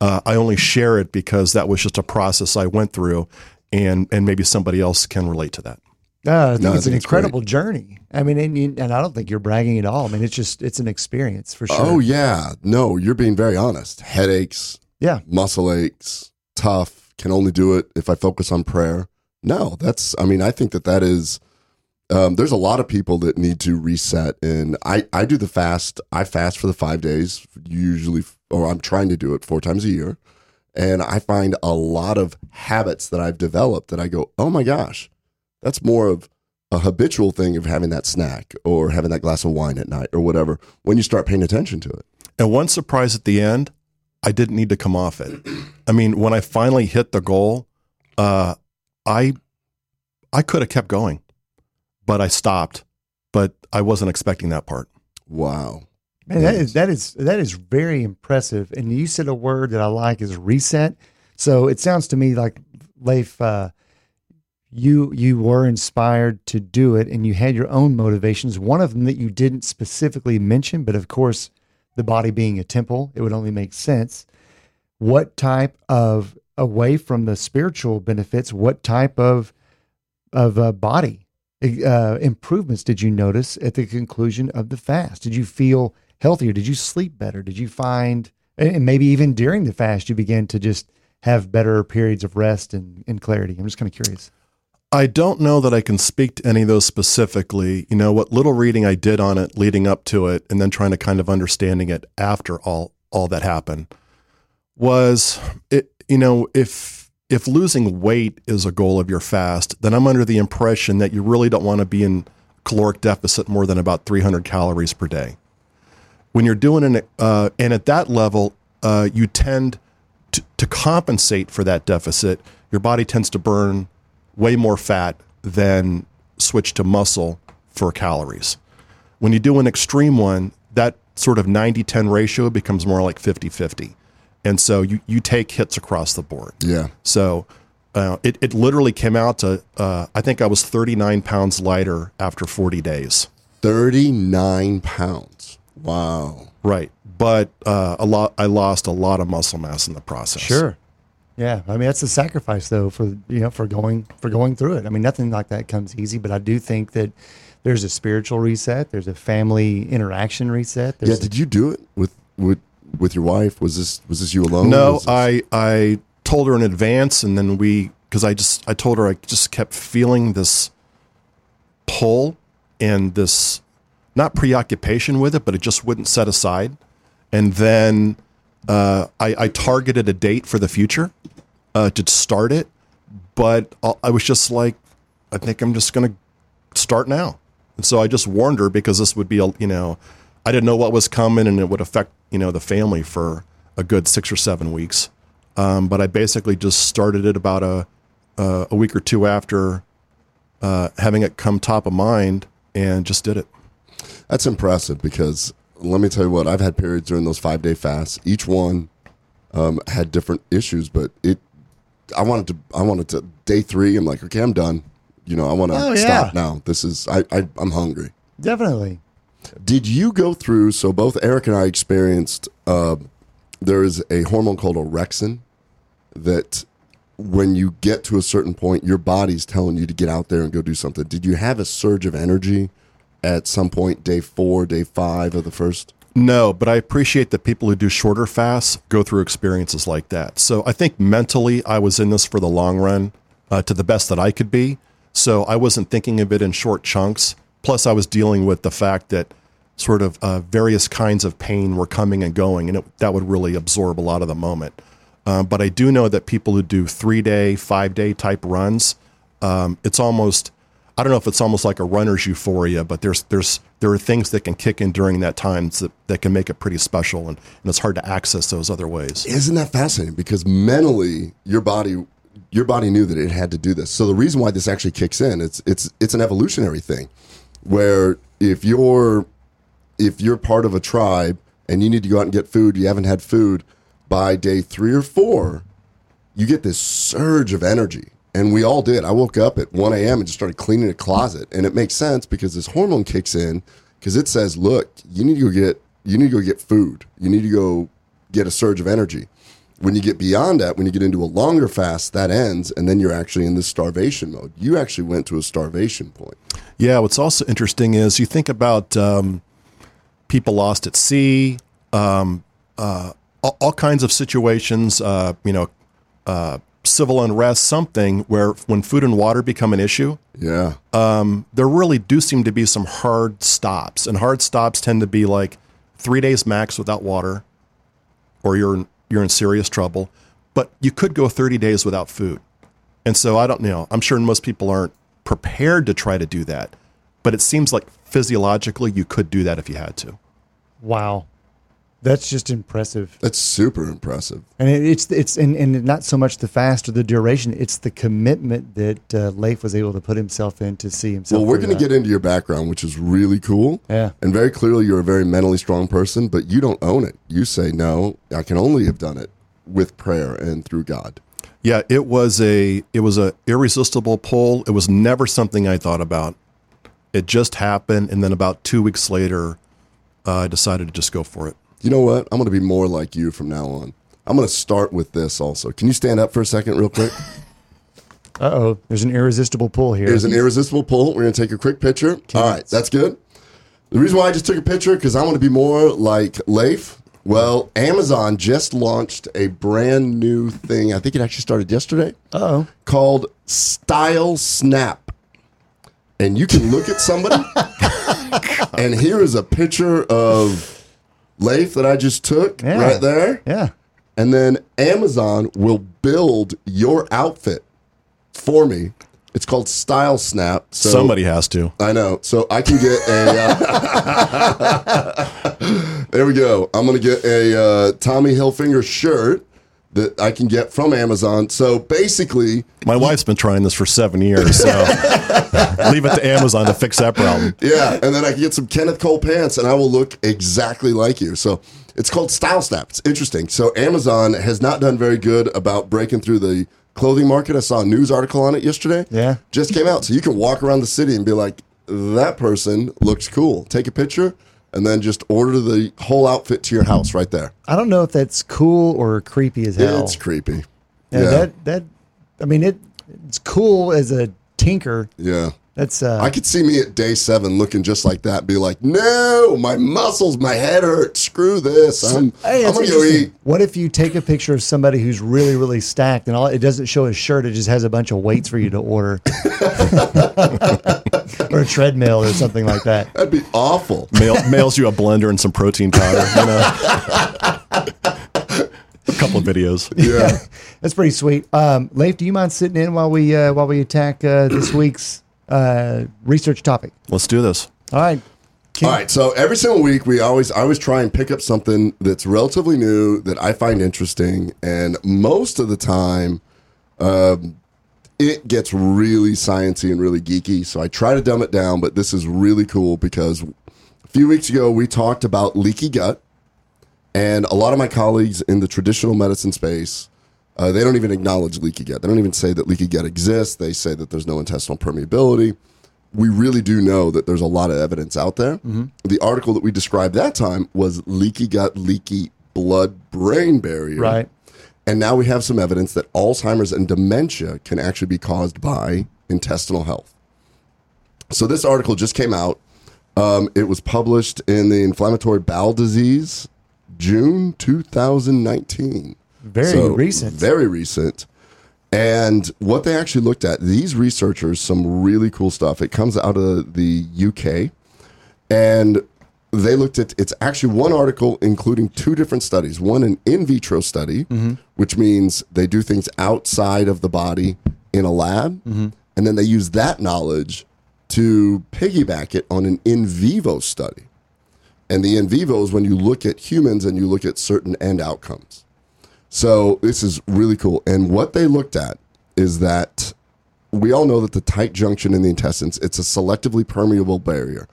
Uh, I only share it because that was just a process I went through, and and maybe somebody else can relate to that. Uh, I think no, it's I think an incredible it's journey. I mean, and, you, and I don't think you're bragging at all. I mean, it's just, it's an experience for sure. Oh yeah. No, you're being very honest. Headaches. Yeah. Muscle aches. Tough. Can only do it if I focus on prayer. No, that's, I mean, I think that that is, um, there's a lot of people that need to reset. And I, I do the fast. I fast for the five days usually, or I'm trying to do it four times a year. And I find a lot of habits that I've developed that I go, oh my gosh. That's more of a habitual thing of having that snack or having that glass of wine at night or whatever when you start paying attention to it. And one surprise at the end, I didn't need to come off it. I mean, when I finally hit the goal, uh, I I could have kept going, but I stopped. But I wasn't expecting that part. Wow. Man, that is that is that is very impressive. And you said a word that I like is reset. So it sounds to me like Leif uh You you were inspired to do it, and you had your own motivations. One of them that you didn't specifically mention, but of course, the body being a temple, it would only make sense. What type of, away from the spiritual benefits, what type of of uh, body uh, improvements did you notice at the conclusion of the fast? Did you feel healthier? Did you sleep better? Did you find, and maybe even during the fast, you began to just have better periods of rest and, and clarity? I'm just kind of curious. I don't know that I can speak to any of those specifically. You know, what little reading I did on it leading up to it and then trying to kind of understanding it after all all that happened was, it. you know, if if losing weight is a goal of your fast, then I'm under the impression that you really don't want to be in caloric deficit more than about three hundred calories per day. When you're doing an, uh, and at that level, uh, you tend to, to compensate for that deficit. Your body tends to burn way more fat than switch to muscle for calories. When you do an extreme one, that sort of ninety ten ratio becomes more like fifty fifty. And so you, you take hits across the board. Yeah. So uh, it, it literally came out to, uh, I think I was thirty-nine pounds lighter after forty days. thirty-nine pounds. Wow. Right. But uh, a lot, I lost a lot of muscle mass in the process. Sure. Yeah, I mean that's a sacrifice though for you know for going for going through it. I mean nothing like that comes easy, but I do think that there's a spiritual reset, there's a family interaction reset. Yeah, did you do it with, with with your wife? Was this was this you alone? No, I I told her in advance, and then we because I just I told her I just kept feeling this pull and this not preoccupation with it, but it just wouldn't set aside, and then. Uh, I, I targeted a date for the future uh, to start it, But I was just like, I think I'm just going to start now. And so I just warned her, because this would be, a, you know, I didn't know what was coming, and it would affect, you know, the family for a good six or seven weeks. Um, but I basically just started it about a, uh, a week or two after uh, having it come top of mind, and just did it. That's impressive, because let me tell you what, I've had periods during those five day fasts. Each one um, had different issues, but it, I wanted to, I wanted to day three. I'm like, okay, I'm done. You know, I want to oh, yeah. stop now. This is, I, I, I'm hungry. Definitely. Did you go through, so both Eric and I experienced, uh, there is a hormone called orexin that when you get to a certain point, your body's telling you to get out there and go do something. Did you have a surge of energy at some point, day four, day five of the first? No, but I appreciate that people who do shorter fasts go through experiences like that. So I think mentally I was in this for the long run, uh, to the best that I could be. So I wasn't thinking of it in short chunks. Plus I was dealing with the fact that sort of uh, various kinds of pain were coming and going, and it, that would really absorb a lot of the moment. Um, but I do know that people who do three-day, five-day type runs, um, it's almost, I don't know if it's almost like a runner's euphoria, but there's there's there are things that can kick in during that time that, that can make it pretty special, and, and it's hard to access those other ways. Isn't that fascinating? Because mentally, your body your body knew that it had to do this. So the reason why this actually kicks in, it's it's it's an evolutionary thing, where if you're if you're part of a tribe and you need to go out and get food, you haven't had food, by day three or four, you get this surge of energy. And we all did. I woke up at one a.m. and just started cleaning a closet. And it makes sense, because this hormone kicks in, because it says, look, you need to go get you need to go get food. You need to go get a surge of energy. When you get beyond that, when you get into a longer fast, that ends, and then you're actually in this starvation mode. You actually went to a starvation point. Yeah, what's also interesting is you think about um, people lost at sea, um, uh, all, all kinds of situations, uh, you know, uh, civil unrest, something where when food and water become an issue, yeah, um, there really do seem to be some hard stops, and hard stops tend to be like three days max without water, or you're in, you're in serious trouble. But you could go thirty days without food, and so I don't you know. I'm sure most people aren't prepared to try to do that, but it seems like physiologically you could do that if you had to. Wow. That's just impressive. That's super impressive. And it's it's and, and not so much the fast or the duration, it's the commitment that uh, Leif was able to put himself in to see himself. Well, we're going to get into your background, which is really cool. Yeah. And very clearly you're a very mentally strong person, but you don't own it. You say, no, I can only have done it with prayer and through God. Yeah, it was a it was a irresistible pull. It was never something I thought about. It just happened, and then about two weeks later, uh, I decided to just go for it. You know what? I'm going to be more like you from now on. I'm going to start with this also. Can you stand up for a second real quick? Uh-oh. There's an irresistible pull here. There's an irresistible pull. We're going to take a quick picture. Can't. All right. That's good. The reason why I just took a picture, because I want to be more like Leif. Well, Amazon just launched a brand new thing. I think it actually started yesterday. Uh-oh. Called Style Snap. And you can look at somebody. And here is a picture of Leif that I just took yeah. right there. Yeah. And then Amazon will build your outfit for me. It's called Style Snap. So somebody has to. I know. So I can get a... Uh, there we go. I'm going to get a uh, Tommy Hilfiger shirt that I can get from Amazon. So basically... My wife's been trying this for seven years, so... Leave it to Amazon to fix that problem. Yeah, and then I can get some Kenneth Cole pants, and I will look exactly like you. So it's called Style Snap. It's interesting. So Amazon has not done very good about breaking through the clothing market. I saw a news article on it yesterday. Yeah. Just came out. So you can walk around the city and be like, that person looks cool. Take a picture, and then just order the whole outfit to your house right there. I don't know if that's cool or creepy as hell. It's creepy. Yeah. yeah. That, that, I mean, it it's cool as a tinker. Yeah. That's uh, I could see me at day seven looking just like that and be like, no, my muscles, my head hurt. Screw this. I'm, hey, I'm going to go eat. What if you take a picture of somebody who's really, really stacked, and all it doesn't show a shirt. It just has a bunch of weights for you to order. Or a treadmill or something like that. That'd be awful. Mail, mails you a blender and some protein powder. You know? couple of videos. Yeah. Yeah, that's pretty sweet. Um, Leif, do you mind sitting in while we uh, while we attack uh, this week's uh, research topic? Let's do this. All right. All right. So every single week, we always I always try and pick up something that's relatively new that I find interesting, and most of the time, um, it gets really sciencey and really geeky. So I try to dumb it down, but this is really cool because a few weeks ago we talked about leaky gut. And a lot of my colleagues in the traditional medicine space, uh, they don't even acknowledge leaky gut. They don't even say that leaky gut exists. They say that there's no intestinal permeability. We really do know that there's a lot of evidence out there. Mm-hmm. The article that we described that time was leaky gut, leaky blood-brain barrier. Right. And now we have some evidence that Alzheimer's and dementia can actually be caused by intestinal health. So this article just came out. Um, it was published in the Inflammatory Bowel Disease June two thousand nineteen. Very so, recent. Very recent. And what they actually looked at, these researchers, some really cool stuff. It comes out of the U K. And they looked at, it's actually one article including two different studies. One, an in vitro study, mm-hmm. which means they do things outside of the body in a lab. Mm-hmm. And then they use that knowledge to piggyback it on an in vivo study. And the in vivo is when you look at humans and you look at certain end outcomes. So this is really cool. And what they looked at is that we all know that the tight junction in the intestines, it's a selectively permeable barrier.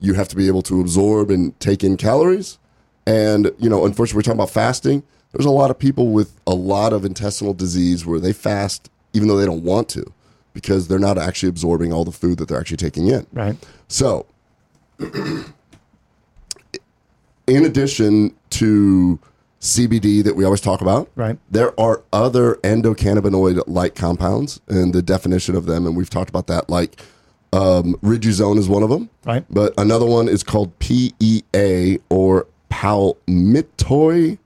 You have to be able to absorb and take in calories. And, you know, unfortunately, we're talking about fasting. There's a lot of people with a lot of intestinal disease where they fast even though they don't want to because they're not actually absorbing all the food that they're actually taking in. Right. So... in addition to C B D that we always talk about, right, there are other endocannabinoid-like compounds and the definition of them, and we've talked about that, like um, riduzone is one of them. Right. But another one is called P E A or palmitoylethanolamide,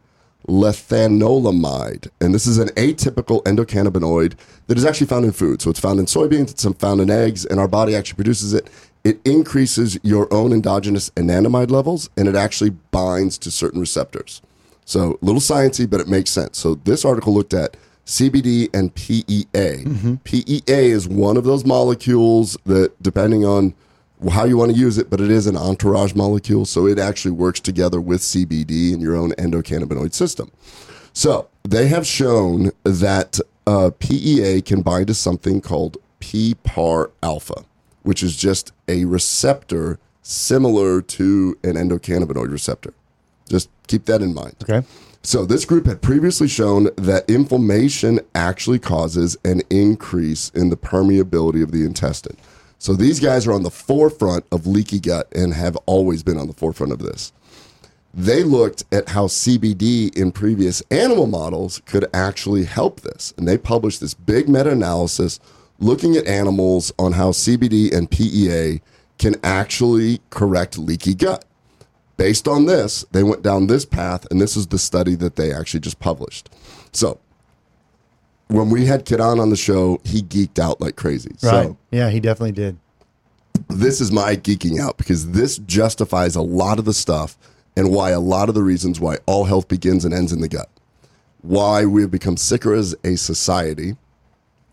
and this is an atypical endocannabinoid that is actually found in food. So it's found in soybeans, it's found in eggs, and our body actually produces it. It increases your own endogenous anandamide levels, and it actually binds to certain receptors. So a little sciencey, but it makes sense. So this article looked at C B D and P E A. Mm-hmm. P E A is one of those molecules that, depending on how you want to use it, but it is an entourage molecule, so it actually works together with C B D in your own endocannabinoid system. So they have shown that uh, P E A can bind to something called P P A R alpha, which is just a receptor similar to an endocannabinoid receptor. Just keep that in mind. Okay. So this group had previously shown that inflammation actually causes an increase in the permeability of the intestine. So these guys are on the forefront of leaky gut and have always been on the forefront of this. They looked at how C B D in previous animal models could actually help this. And they published this big meta-analysis looking at animals on how C B D and P E A can actually correct leaky gut. Based on this, they went down this path, and this is the study that they actually just published. So when we had Kiran on the show, he geeked out like crazy. Right. So, yeah, he definitely did. This is my geeking out because this justifies a lot of the stuff and why a lot of the reasons why all health begins and ends in the gut, why we've become sicker as a society.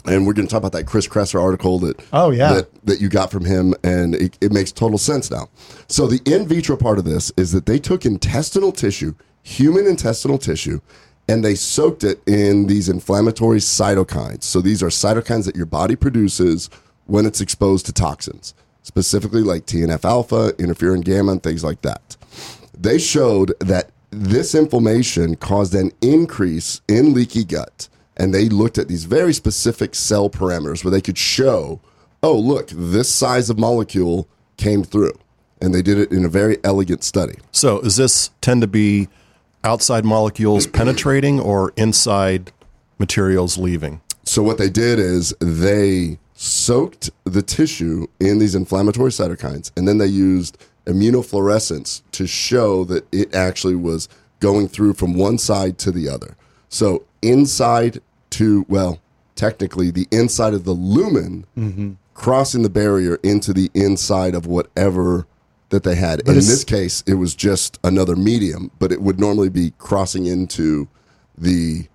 And we're going to talk about that Chris Kresser article that oh, yeah. that, that you got from him, and it, it makes total sense now. So the in vitro part of this is that they took intestinal tissue, human intestinal tissue, and they soaked it in these inflammatory cytokines. So these are cytokines that your body produces when it's exposed to toxins, specifically like T N F alpha, interferon gamma, and things like that. They showed that this inflammation caused an increase in leaky gut. And they looked at these very specific cell parameters where they could show, oh, look, this size of molecule came through. And they did it in a very elegant study. So does this tend to be outside molecules penetrating or inside materials leaving? So what they did is they soaked the tissue in these inflammatory cytokines, and then they used immunofluorescence to show that it actually was going through from one side to the other. So inside to, well, technically the inside of the lumen, mm-hmm. crossing the barrier into the inside of whatever that they had. But in this case, it was just another medium, but it would normally be crossing into the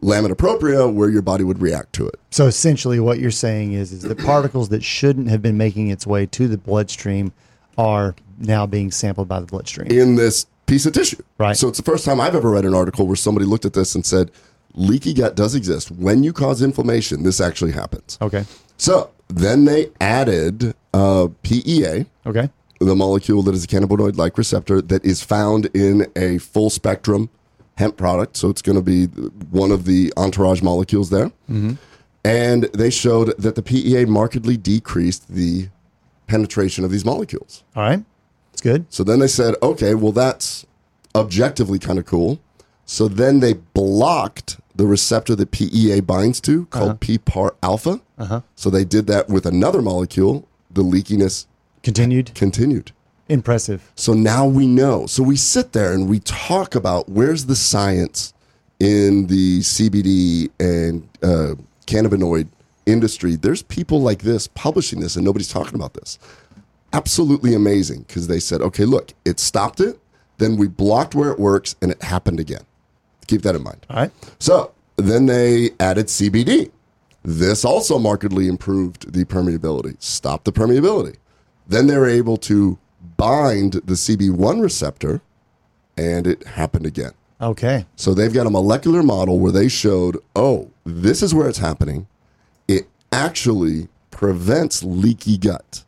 lamina propria where your body would react to it. So essentially what you're saying is, is the particles that shouldn't have been making its way to the bloodstream are now being sampled by the bloodstream. In this piece of tissue. Right. So it's the first time I've ever read an article where somebody looked at this and said, leaky gut does exist. When you cause inflammation, this actually happens. Okay. So then they added uh, P E A. Okay. The molecule that is a cannabinoid-like receptor that is found in a full-spectrum hemp product. So it's going to be one of the entourage molecules there. Mm-hmm. And they showed that the P E A markedly decreased the penetration of these molecules. All right. That's good. So then they said, okay, well, that's objectively kind of cool. So then they blocked the receptor that P E A binds to called uh-huh. P P A R alpha. Uh-huh. So they did that with another molecule, the leakiness Continued? Continued. Impressive. So now we know. So we sit there and we talk about where's the science in the C B D and uh, cannabinoid industry. There's people like this publishing this and nobody's talking about this. Absolutely amazing, because they said, okay, look, it stopped it, then we blocked where it works, and it happened again. Keep that in mind. All right. So then they added C B D. This also markedly improved the permeability, stopped the permeability. Then they were able to bind the C B one receptor, and it happened again. Okay. So they've got a molecular model where they showed, oh, this is where it's happening. It actually prevents leaky gut.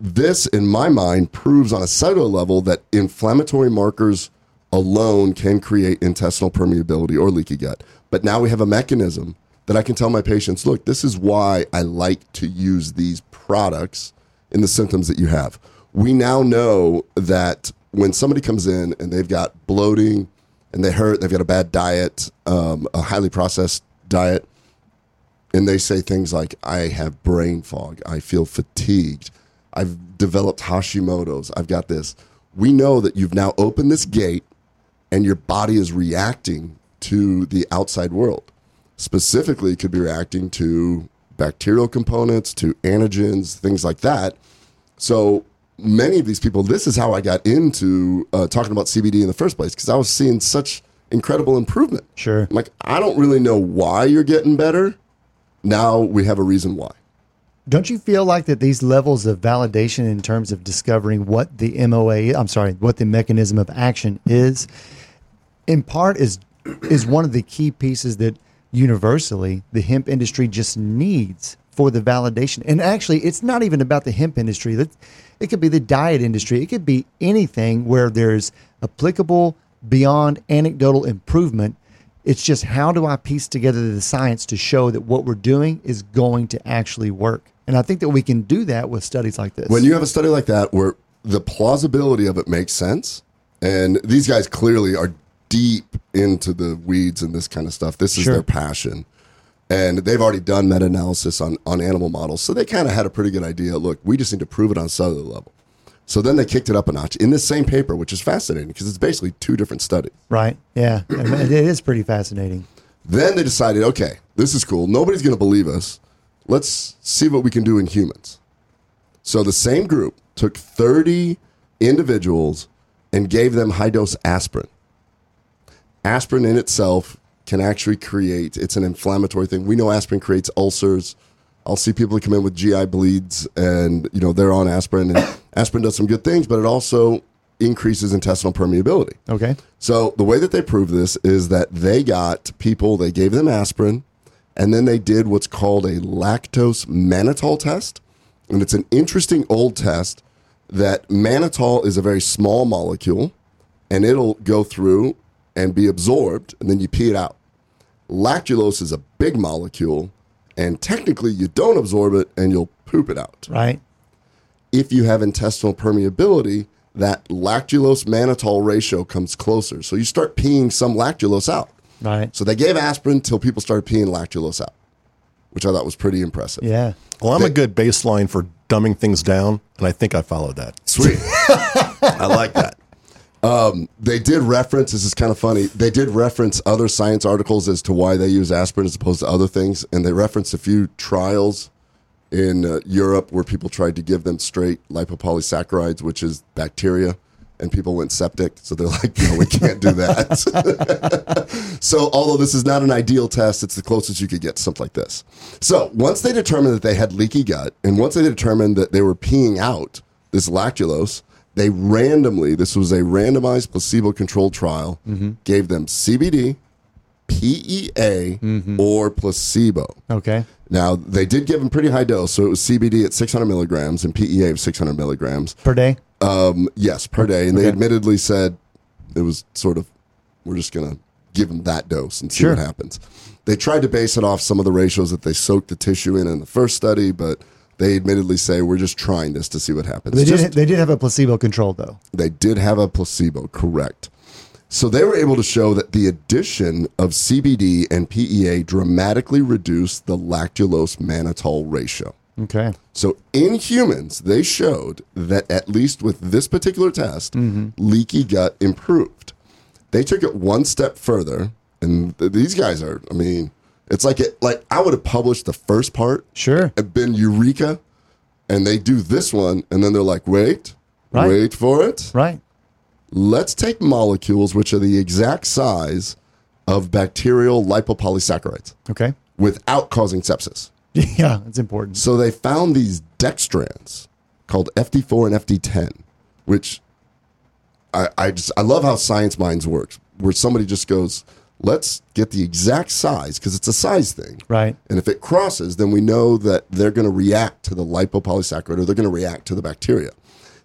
This, in my mind, proves on a cyto level that inflammatory markers alone can create intestinal permeability or leaky gut. But now we have a mechanism that I can tell my patients, look, this is why I like to use these products in the symptoms that you have. We now know that when somebody comes in and they've got bloating and they hurt, they've got a bad diet, um, a highly processed diet, and they say things like, I have brain fog, I feel fatigued, I've developed Hashimoto's, I've got this. We know that you've now opened this gate and your body is reacting to the outside world. Specifically, it could be reacting to bacterial components, to antigens, things like that. So many of these people, this is how I got into uh, talking about C B D in the first place, because I was seeing such incredible improvement. Sure. I'm like, I don't really know why you're getting better. Now we have a reason why. Don't you feel like that these levels of validation in terms of discovering what the M O A, I'm sorry, what the mechanism of action is, in part is is one of the key pieces that universally the hemp industry just needs for the validation? And actually, it's not even about the hemp industry. It could be the diet industry. It could be anything where there's applicable beyond anecdotal improvement. It's just, how do I piece together the science to show that what we're doing is going to actually work? And I think that we can do that with studies like this. When you have a study like that where the plausibility of it makes sense, and these guys clearly are deep into the weeds and this kind of stuff. This is sure. their passion. And they've already done meta-analysis on, on animal models. So they kind of had a pretty good idea. Look, we just need to prove it on a cellular level. So then they kicked it up a notch in this same paper, which is fascinating because it's basically two different studies. Right. Yeah. It is pretty fascinating. Then they decided, okay, this is cool. Nobody's going to believe us. Let's see what we can do in humans. So the same group took thirty individuals and gave them high-dose aspirin. Aspirin in itself can actually create, it's an inflammatory thing. We know aspirin creates ulcers. I'll see people who come in with G I bleeds and, you know, they're on aspirin. And aspirin does some good things, but it also increases intestinal permeability. Okay. So the way that they proved this is that they got people, they gave them aspirin, and then they did what's called a lactulose mannitol test. And it's an interesting old test that mannitol is a very small molecule, and it'll go through and be absorbed, and then you pee it out. Lactulose is a big molecule, and technically you don't absorb it, and you'll poop it out. Right. If you have intestinal permeability, that lactulose mannitol ratio comes closer. So you start peeing some lactulose out. Right. So they gave aspirin till people started peeing lactulose out, which I thought was pretty impressive. Yeah. Well, I'm they, a good baseline for dumbing things down, and I think I followed that. Sweet. I like that. Um, they did reference, this is kind of funny, they did reference other science articles as to why they use aspirin as opposed to other things, and they referenced a few trials in uh, Europe where people tried to give them straight lipopolysaccharides, which is bacteria, and people went septic. So they're like, no, we can't do that. So although this is not an ideal test, it's the closest you could get to something like this. So once they determined that they had leaky gut, and once they determined that they were peeing out this lactulose, they randomly, this was a randomized placebo-controlled trial, mm-hmm. gave them C B D, P E A, mm-hmm. or placebo. Okay. Now, they did give them pretty high dose, so it was C B D at six hundred milligrams and P E A of six hundred milligrams. Per day? Um, yes, per day. And okay. they admittedly said it was sort of, we're just going to give them that dose and see sure. what happens. They tried to base it off some of the ratios that they soaked the tissue in in the first study, but they admittedly say, we're just trying this to see what happens. They did, just, they did have a placebo control, though. They did have a placebo, correct. So they were able to show that the addition of C B D and P E A dramatically reduced the lactulose mannitol ratio. Okay. So in humans, they showed that at least with this particular test, mm-hmm. leaky gut improved. They took it one step further, and th- these guys are, I mean, it's like it, like I would have published the first part. Sure. It'd been Eureka, and they do this one, and then they're like, wait, right. wait for it. Right. Let's take molecules which are the exact size of bacterial lipopolysaccharides. Okay. Without causing sepsis. Yeah, it's important. So they found these dextrans called F D four and F D ten, which I, I just I love how science minds works, where somebody just goes, let's get the exact size, because it's a size thing. Right. And if it crosses, then we know that they're going to react to the lipopolysaccharide, or they're going to react to the bacteria.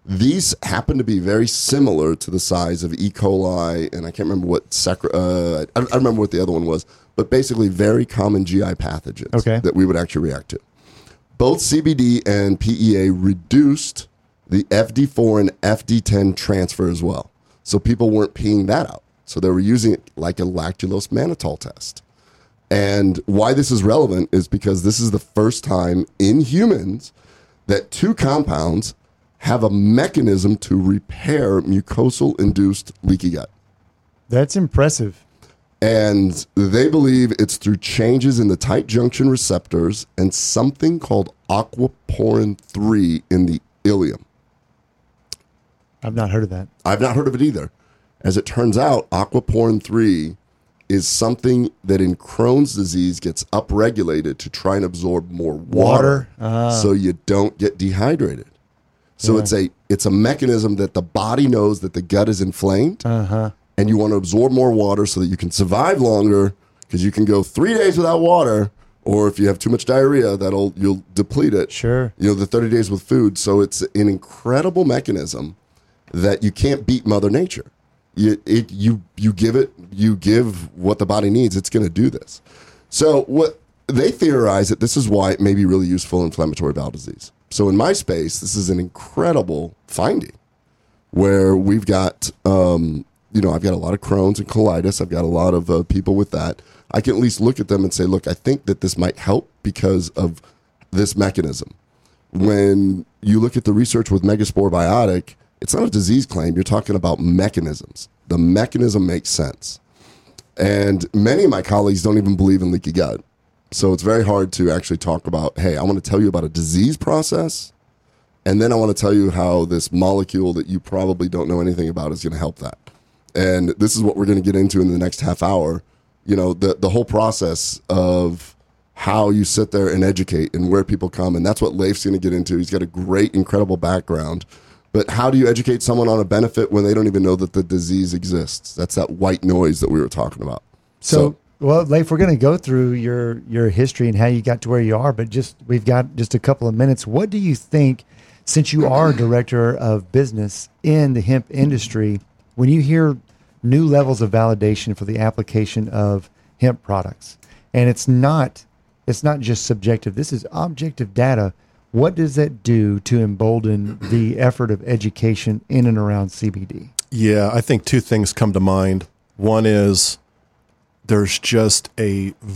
These happen to be very similar to the size of E. coli, and I can't remember what sacra- uh, I, I remember what the other one was, but basically very common G I pathogens okay. that we would actually react to. Both C B D and P E A reduced the F D four and F D ten transfer as well, so people weren't peeing that out. So they were using it like a lactulose mannitol test. And why this is relevant is because this is the first time in humans that two compounds have a mechanism to repair mucosal-induced leaky gut. That's impressive. And they believe it's through changes in the tight junction receptors and something called aquaporin three in the ileum. I've not heard of that. I've not heard of it either. As it turns out, aquaporin three is something that in Crohn's disease gets upregulated to try and absorb more water, water. Uh. so you don't get dehydrated. So yeah. it's a it's a mechanism that the body knows that the gut is inflamed, uh-huh. and you want to absorb more water so that you can survive longer, because you can go three days without water, or if you have too much diarrhea, that'll you'll deplete it. Sure, you know, the thirty days with food. So it's an incredible mechanism that you can't beat Mother Nature. You it, you you give it you give what the body needs. It's going to do this. So what they theorize that this is why it may be really useful in inflammatory bowel disease. So in my space, this is an incredible finding where we've got, um, you know, I've got a lot of Crohn's and colitis. I've got a lot of uh, people with that. I can at least look at them and say, look, I think that this might help because of this mechanism. When you look at the research with Megaspore biotic, it's not a disease claim. You're talking about mechanisms. The mechanism makes sense. And many of my colleagues don't even believe in leaky gut. So it's very hard to actually talk about, hey, I want to tell you about a disease process, and then I want to tell you how this molecule that you probably don't know anything about is going to help that. And this is what we're going to get into in the next half hour, you know, the, the whole process of how you sit there and educate and where people come. And that's what Leif's going to get into. He's got a great, incredible background. But how do you educate someone on a benefit when they don't even know that the disease exists? That's that white noise that we were talking about. So... so Well, Leif, we're going to go through your, your history and how you got to where you are, but just we've got just a couple of minutes. What do you think, since you are director of business in the hemp industry, when you hear new levels of validation for the application of hemp products, and it's not it's not just subjective, this is objective data, what does that do to embolden the effort of education in and around C B D? Yeah, I think two things come to mind. One is... there's just a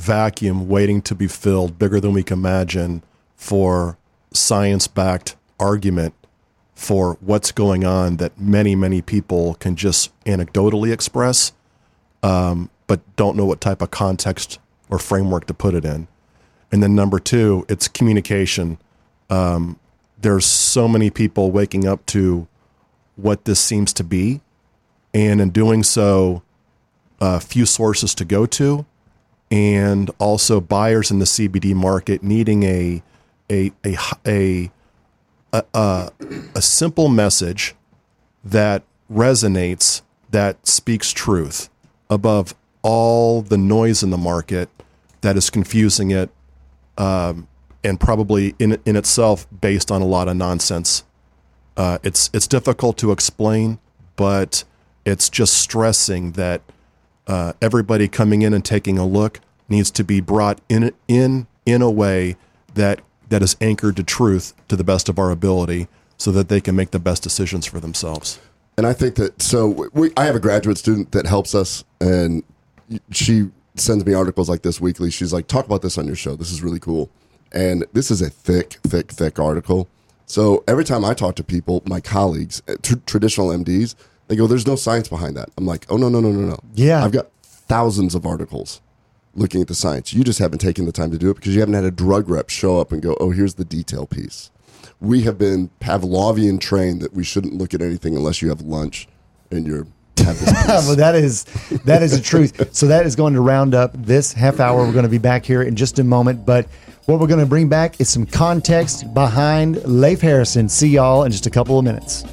vacuum waiting to be filled, bigger than we can imagine, for science-backed argument for what's going on that many, many people can just anecdotally express, um, but don't know what type of context or framework to put it in. And then number two, it's communication. Um, there's so many people waking up to what this seems to be. And in doing so, a few sources to go to, and also buyers in the C B D market needing a a a a a, a, a simple message that resonates, that speaks truth above all the noise in the market that is confusing it, um, and probably in in itself based on a lot of nonsense. Uh, it's it's difficult to explain, but it's just stressing that uh, everybody coming in and taking a look needs to be brought in in in a way that that is anchored to truth to the best of our ability, so that they can make the best decisions for themselves. And I think that so we, I have a graduate student that helps us, and she sends me articles like this weekly. She's like, "Talk about this on your show. This is really cool." And this is a thick, thick, thick article. So every time I talk to people, my colleagues, tr- traditional M Ds, they go, "There's no science behind that." I'm like, "Oh no, no, no, no, no." Yeah, I've got thousands of articles looking at the science. You just haven't taken the time to do it because you haven't had a drug rep show up and go, "Oh, here's the detail piece." We have been Pavlovian trained that we shouldn't look at anything unless you have lunch and you're. Well, that is that is the truth. So that is going to round up this half hour. We're going to be back here in just a moment, but what we're going to bring back is some context behind Leif Harrison. See y'all in just a couple of minutes.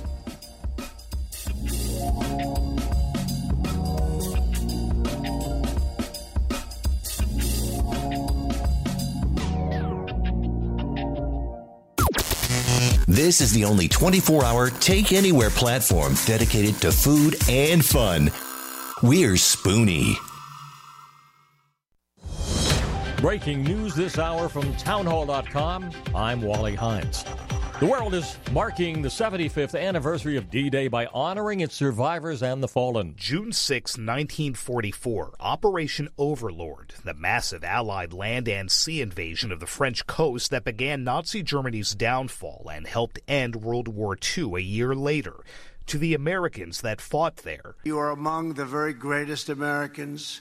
This is the only twenty-four hour take-anywhere platform dedicated to food and fun. We're Spoonie. Breaking news this hour from Townhall dot com, I'm Wally Hines. The world is marking the seventy-fifth anniversary of D-Day by honoring its survivors and the fallen. June sixth, nineteen forty-four, Operation Overlord, the massive Allied land and sea invasion of the French coast that began Nazi Germany's downfall and helped end World War Two a year later. To the Americans that fought there, you are among the very greatest Americans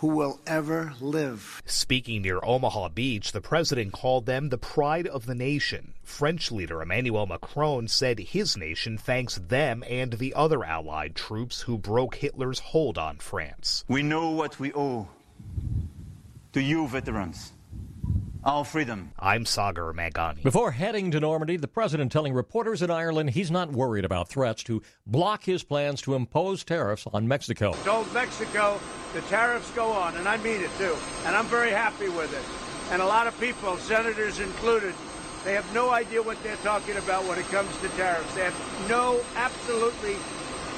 who will ever live. Speaking near Omaha Beach, the president called them the pride of the nation. French leader Emmanuel Macron said his nation thanks them and the other Allied troops who broke Hitler's hold on France. We know what we owe to you veterans. All freedom. I'm Sagar Magani. Before heading to Normandy, the president telling reporters in Ireland he's not worried about threats to block his plans to impose tariffs on Mexico. Told Mexico the tariffs go on, and I mean it too, and I'm very happy with it. And a lot of people, senators included, they have no idea what they're talking about when it comes to tariffs. They have no, absolutely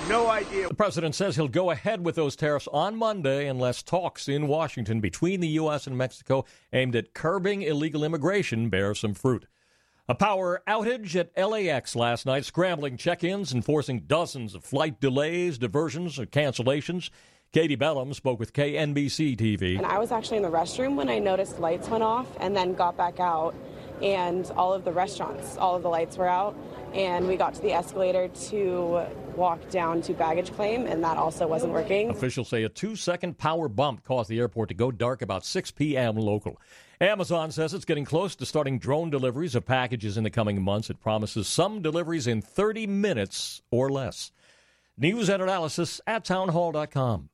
no idea. The president says he'll go ahead with those tariffs on Monday unless talks in Washington between the U S and Mexico aimed at curbing illegal immigration bear some fruit. A power outage at L A X last night, scrambling check-ins and forcing dozens of flight delays, diversions, and cancellations. Katie Bellum spoke with K N B C T V. And I was actually in the restroom when I noticed lights went off and then got back out. And all of the restaurants, all of the lights were out, and we got to the escalator to walk down to baggage claim, and that also wasn't working. Officials say a two-second power bump caused the airport to go dark about six p.m. local. Amazon says it's getting close to starting drone deliveries of packages in the coming months. It promises some deliveries in thirty minutes or less. News and analysis at townhall dot com.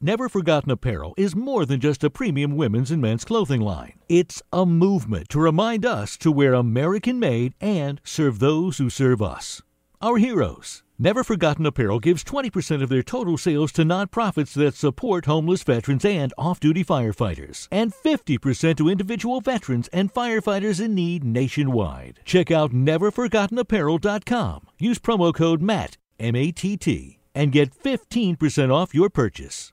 Never Forgotten Apparel is more than just a premium women's and men's clothing line. It's a movement to remind us to wear American-made and serve those who serve us. Our heroes. Never Forgotten Apparel gives twenty percent of their total sales to nonprofits that support homeless veterans and off-duty firefighters, and fifty percent to individual veterans and firefighters in need nationwide. Check out never forgotten apparel dot com. Use promo code MATT, M A T T, and get fifteen percent off your purchase.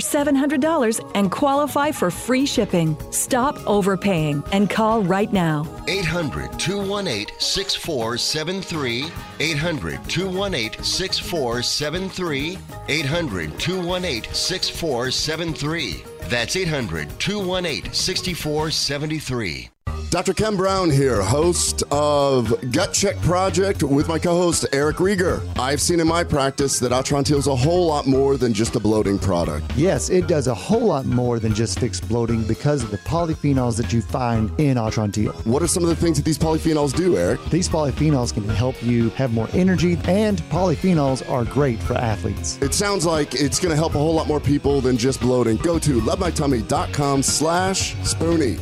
seven hundred dollars and qualify for free shipping. Stop overpaying and call right now. eight hundred, two one eight, six four seven three. eight hundred, two one eight, six four seven three. eight hundred, two one eight, six four seven three. That's eight hundred, two one eight, six four seven three. Doctor Ken Brown here, host of Gut Check Project with my co-host Eric Rieger. I've seen in my practice that Atrantil is a whole lot more than just a bloating product. Yes, it does a whole lot more than just fix bloating because of the polyphenols that you find in Atrantil. What are some of the things that these polyphenols do, Eric? These polyphenols can help you have more energy, and polyphenols are great for athletes. It sounds like it's going to help a whole lot more people than just bloating. Go to love my tummy dot com slash spoonie.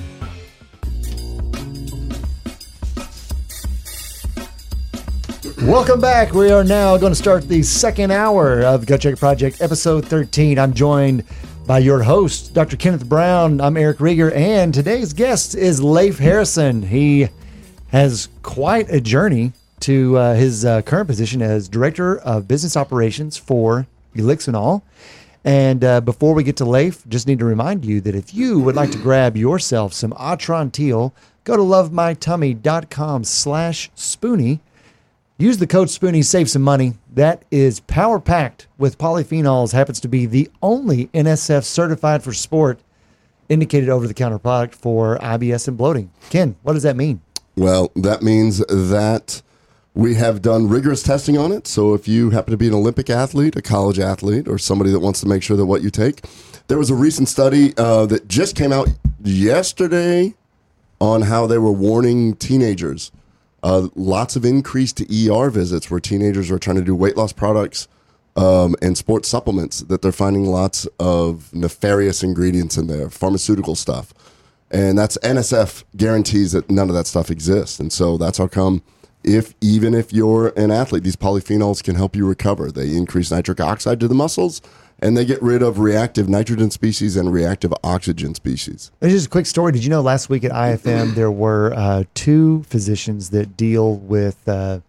Welcome back. We are now going to start the second hour of Gut Check Project, episode thirteen. I'm joined by your host, Doctor Kenneth Brown. I'm Eric Rieger, and today's guest is Leif Harrison. He has quite a journey to uh, his uh, current position as Director of Business Operations for Elixinol. And uh, before we get to Leif, just need to remind you that if you would like to grab yourself some Atrantil, go to love my tummy dot com slash spoonie. Use the code Spoonie, save some money. That is power packed with polyphenols, happens to be the only N S F certified for sport indicated over-the-counter product for I B S and bloating. Ken, what does that mean? Well, that means that we have done rigorous testing on it. So if you happen to be an Olympic athlete, a college athlete, or somebody that wants to make sure that what you take, there was a recent study uh, that just came out yesterday on how they were warning teenagers. Uh, lots of increase to E R visits where teenagers are trying to do weight loss products um, and sports supplements that they're finding lots of nefarious ingredients in there, pharmaceutical stuff. And that's N S F guarantees that none of that stuff exists. And so that's how come if even if you're an athlete, these polyphenols can help you recover. They increase nitric oxide to the muscles, and they get rid of reactive nitrogen species and reactive oxygen species. Just a quick story. Did you know last week at I F M there were uh, two physicians that deal with uh,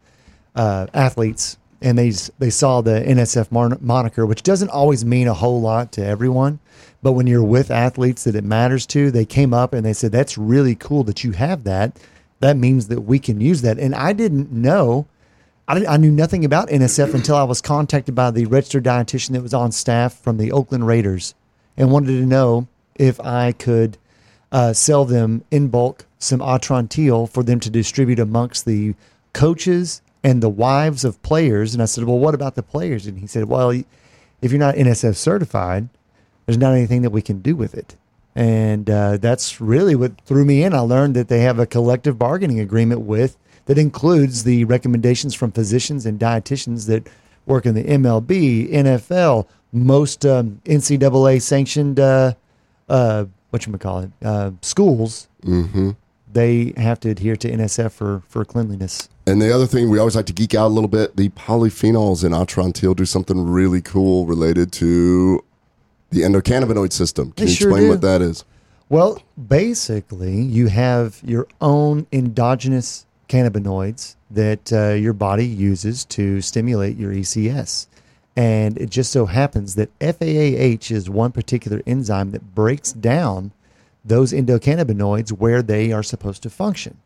uh, athletes, and they they saw the N S F mon- moniker, which doesn't always mean a whole lot to everyone, but when you're with athletes that it matters to, they came up and they said, that's really cool that you have that. That means that we can use that. And I didn't know. I knew nothing about N S F until I was contacted by the registered dietitian that was on staff from the Oakland Raiders and wanted to know if I could uh, sell them in bulk some Atrantil for them to distribute amongst the coaches and the wives of players. And I said, well, what about the players? And he said, well, if you're not N S F certified, there's not anything that we can do with it. And uh, that's really what threw me in. I learned that they have a collective bargaining agreement with that includes the recommendations from physicians and dietitians that work in the M L B, N F L, most um, N C double A sanctioned uh, uh, whatchamacallit, uh, schools. Mm-hmm. They have to adhere to N S F for, for cleanliness. And the other thing, we always like to geek out a little bit, the polyphenols in Atrantil do something really cool related to the endocannabinoid system. Can they you sure explain do. What that is? Well, basically, you have your own endogenous cannabinoids that uh, your body uses to stimulate your E C S. And it just so happens that F A A H is one particular enzyme that breaks down those endocannabinoids where they are supposed to function.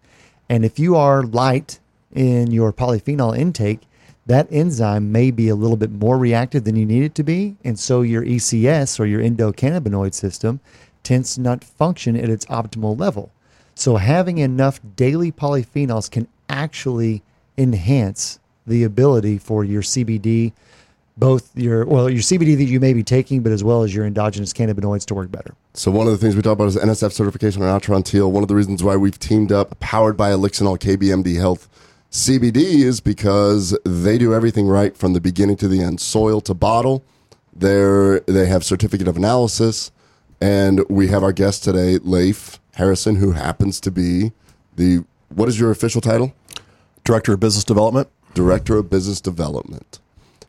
And if you are light in your polyphenol intake, that enzyme may be a little bit more reactive than you need it to be. And so your E C S or your endocannabinoid system tends to not function at its optimal level. So having enough daily polyphenols can actually enhance the ability for your C B D, both your, well, your C B D that you may be taking, but as well as your endogenous cannabinoids to work better. So one of the things we talk about is N S F certification on Atrantil. One of the reasons why we've teamed up, powered by Elixinol K B M D Health C B D, is because they do everything right from the beginning to the end, soil to bottle. They're, they have certificate of analysis. And we have our guest today, Leif Harrison, who happens to be the, what is your official title? Director of Business Development. Director of Business Development.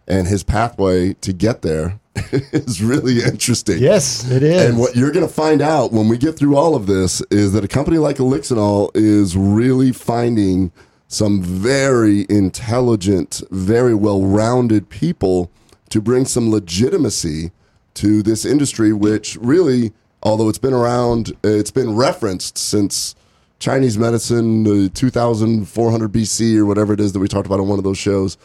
And his pathway to get there is really interesting. Yes, it is. And what you're going to find out when we get through all of this is that a company like Elixinol is really finding some very intelligent, very well-rounded people to bring some legitimacy to this industry, which really, although it's been around, it's been referenced since Chinese medicine, uh, two thousand four hundred B C or whatever it is that we talked about on one of those shows.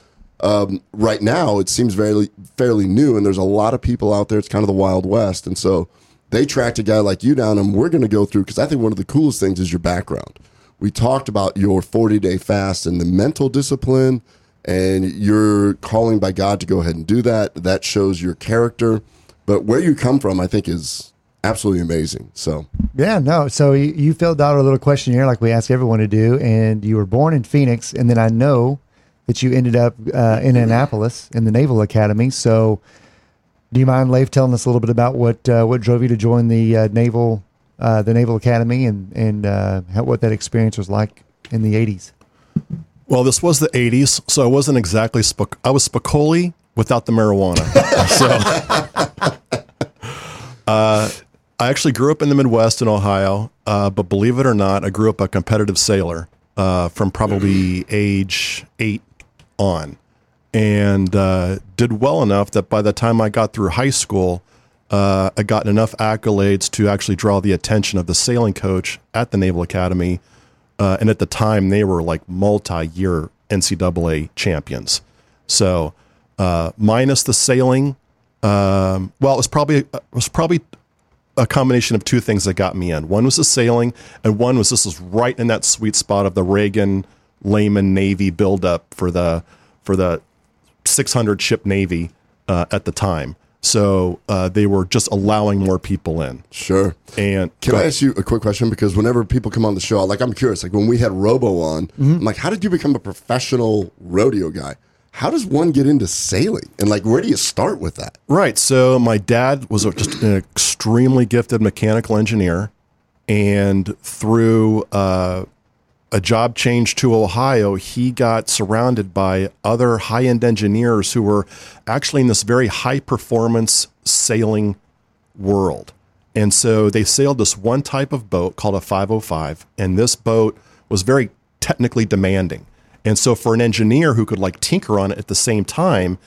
Um, right now, it seems very fairly new, and there's a lot of people out there. It's kind of the Wild West. And so they tracked a guy like you down, and we're going to go through, because I think one of the coolest things is your background. We talked about your forty-day fast and the mental discipline, and you're calling by God to go ahead and do that. That shows your character. But where you come from, I think, is absolutely amazing. So yeah, no. So you, you filled out a little questionnaire like we ask everyone to do, and you were born in Phoenix, and then I know that you ended up uh, in Annapolis in the Naval Academy. So do you mind, Leif, telling us a little bit about what uh, what drove you to join the uh, Naval Uh, the Naval Academy and, and uh, how, what that experience was like in the eighties? Well, this was the eighties, so I wasn't exactly, sp- I was Spicoli without the marijuana. so uh, I actually grew up in the Midwest in Ohio, uh, but believe it or not, I grew up a competitive sailor uh, from probably age eight on, and uh, did well enough that by the time I got through high school, Uh, I got enough accolades to actually draw the attention of the sailing coach at the Naval Academy. Uh, and at the time, they were like multi-year N C double A champions. So uh, minus the sailing, um, well, it was probably it was probably a combination of two things that got me in. One was the sailing, and one was this was right in that sweet spot of the Reagan Lehman Navy buildup for the for the six hundred ship Navy uh, at the time. So uh, they were just allowing more people in. Sure. And can I ask you a quick question? Because whenever people come on the show, like I'm curious, like when we had Robo on, mm-hmm. I'm like, how did you become a professional rodeo guy? How does one get into sailing? And like, where do you start with that? Right. So my dad was just an extremely gifted mechanical engineer. And through uh, a job change to Ohio, he got surrounded by other high-end engineers who were actually in this very high-performance sailing world. And so they sailed this one type of boat called a five oh five, and this boat was very technically demanding. And so for an engineer who could like tinker on it at the same time,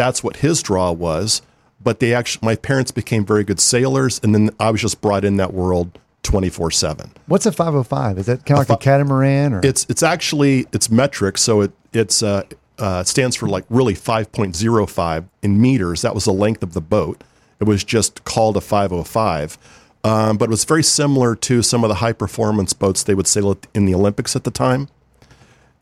that's what his draw was. But they actually, my parents became very good sailors, and then I was just brought in that world twenty-four seven. What's a five oh five? Is that kind of a like fi- a catamaran? Or? It's it's actually, it's metric, so it it's uh, uh, stands for like really five point oh five in meters. That was the length of the boat. It was just called a five oh five. Um, but it was very similar to some of the high-performance boats they would sail in the Olympics at the time.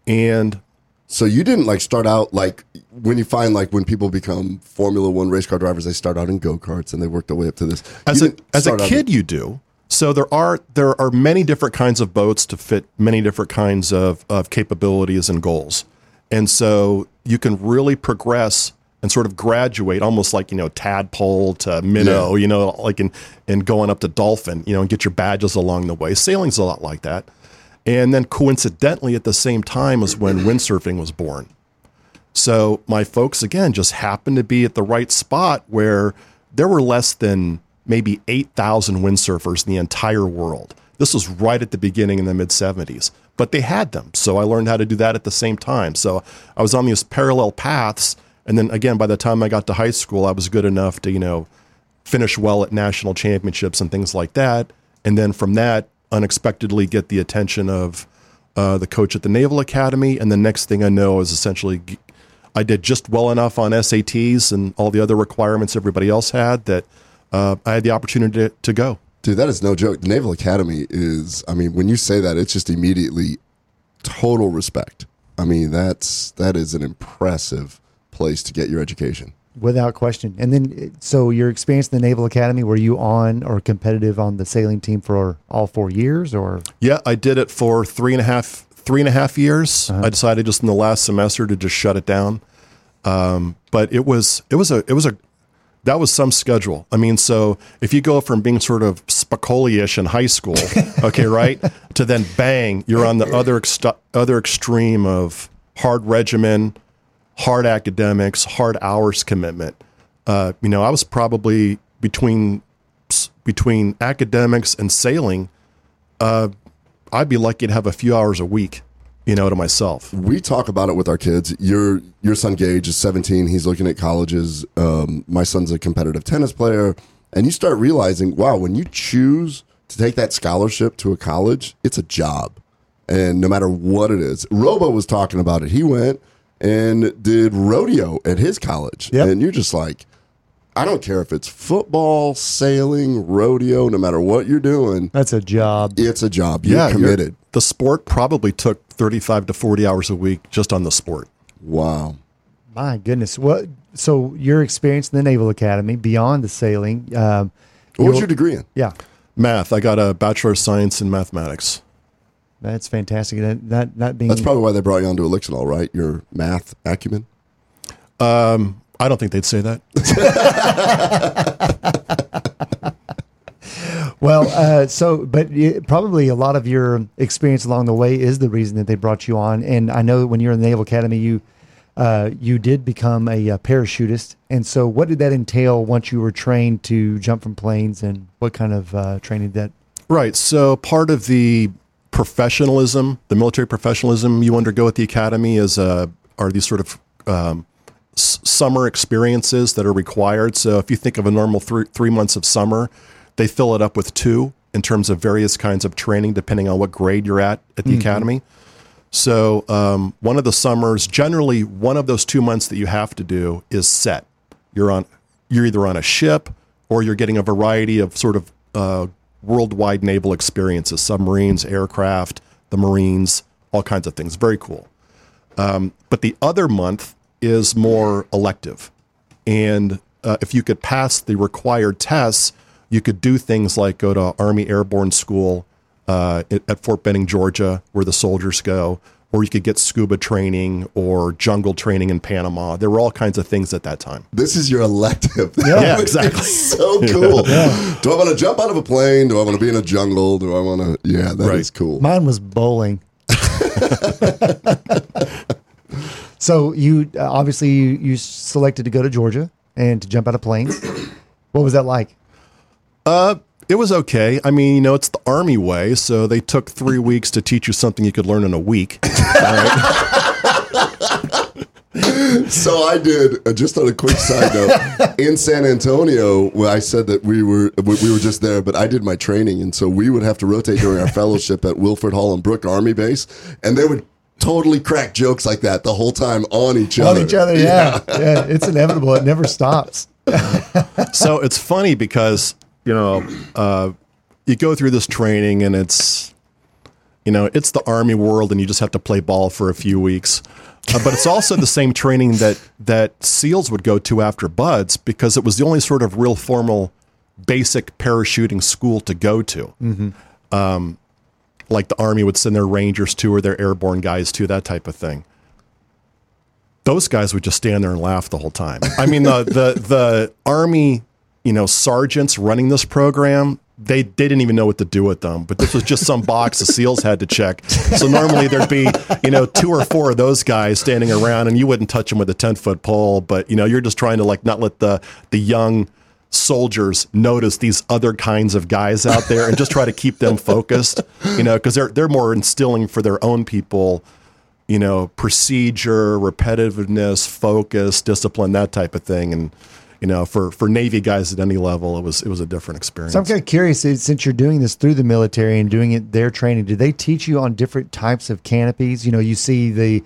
And so you didn't like start out like when you find like when people become Formula One race car drivers, they start out in go-karts and they work their way up to this. As a, as a kid, in- you do. So there are there are many different kinds of boats to fit many different kinds of, of capabilities and goals. And so you can really progress and sort of graduate almost like, you know, tadpole to minnow, yeah. you know, like in, and going up to dolphin, you know, and get your badges along the way. Sailing's a lot like that. And then coincidentally at the same time is when windsurfing was born. So my folks, again, just happened to be at the right spot where there were less than maybe eight thousand windsurfers in the entire world. This was right at the beginning in the mid-seventies, but they had them. So I learned how to do that at the same time. So I was on these parallel paths. And then again, by the time I got to high school, I was good enough to, you know, finish well at national championships and things like that. And then from that, unexpectedly get the attention of uh, the coach at the Naval Academy. And the next thing I know is essentially I did just well enough on S A Ts and all the other requirements everybody else had that Uh, I had the opportunity to, to go. Dude, that is no joke. The Naval Academy is, I mean, when you say that, it's just immediately total respect. I mean, that's that is an impressive place to get your education. Without question. And then, so your experience in the Naval Academy, were you on or competitive on the sailing team for all four years? or? Yeah, I did it for three and a half, three and a half years. Uh-huh. I decided just in the last semester to just shut it down. Um, but it was, it was a, it was a, that was some schedule. I mean, so if you go from being sort of Spicoli-ish in high school, okay, right, to then bang, you're on the other ex- other extreme of hard regimen, hard academics, hard hours commitment. Uh, you know, I was probably between between academics and sailing. Uh, I'd be lucky to have a few hours a week you know, to myself. We talk about it with our kids. Your your son Gage is seventeen. He's looking at colleges. Um, my son's a competitive tennis player. And you start realizing, wow, when you choose to take that scholarship to a college, it's a job. And no matter what it is. Robo was talking about it. He went and did rodeo at his college. Yep. And you're just like, I don't care if it's football, sailing, rodeo, no matter what you're doing. That's a job. It's a job. You're yeah, committed. You're, the sport probably took thirty-five to forty hours a week just on the sport. Wow. My goodness. What? So your experience in the Naval Academy, beyond the sailing. Um, what was your degree in? Yeah. Math. I got a Bachelor of Science in Mathematics. That's fantastic. That, that, that being, That's probably why they brought you onto Elixinol, right? Your math acumen? Um... I don't think they'd say that. Well, uh, so, but it, probably a lot of your experience along the way is the reason that they brought you on. And I know when you were in the Naval Academy, you uh, you did become a, a parachutist. And so what did that entail once you were trained to jump from planes, and what kind of uh, training did that? Right. So part of the professionalism, the military professionalism you undergo at the Academy is uh, are these sort of... Um, summer experiences that are required. So if you think of a normal th- three months of summer, they fill it up with two in terms of various kinds of training, depending on what grade you're at at the mm-hmm. academy. So um, one of the summers, generally one of those two months that you have to do is set. You're on, you're either on a ship or you're getting a variety of sort of uh, worldwide naval experiences, submarines, aircraft, the Marines, all kinds of things. Very cool. Um, but the other month is more elective. And uh, if you could pass the required tests, you could do things like go to Army Airborne School uh, at Fort Benning, Georgia, where the soldiers go, or you could get scuba training or jungle training in Panama. There were all kinds of things at that time. This is your elective. Yeah, yeah, exactly. So cool. Yeah. Do I want to jump out of a plane? Do I want to be in a jungle? Do I want to? Yeah, that right. is cool. Mine was bowling. So you uh, obviously you, you selected to go to Georgia and to jump out of planes. What was that like? Uh, it was okay. I mean, you know, it's the Army way. So they took three weeks to teach you something you could learn in a week. So I did uh, just on a quick side note in San Antonio. Well, I said that we were we were just there, but I did my training, and so we would have to rotate during our fellowship at Wilford Hall and Brooke Army Base, and they would. Totally crack jokes like that the whole time on each other. On each other, yeah. Yeah, yeah, it's inevitable. It never stops. So it's funny because, you know, uh, you go through this training and it's, you know, it's the Army world and you just have to play ball for a few weeks. Uh, but it's also the same training that, that SEALs would go to after BUDS because it was the only sort of real formal basic parachuting school to go to. Mm-hmm. Um like the Army would send their Rangers to or their airborne guys to, that type of thing. Those guys would just stand there and laugh the whole time. I mean, the the, the Army, you know, sergeants running this program, they, they didn't even know what to do with them, but this was just some box the SEALs had to check. So normally there'd be, you know, two or four of those guys standing around and you wouldn't touch them with a ten-foot pole, but, you know, you're just trying to, like, not let the the young soldiers notice these other kinds of guys out there and just try to keep them focused, you know, because they're they're more instilling for their own people, you know, procedure, repetitiveness, focus, discipline, that type of thing. And, you know, for for Navy guys at any level, it was it was a different experience. So I'm kind of curious, since you're doing this through the military and doing it their training, do they teach you on different types of canopies? You know, you see the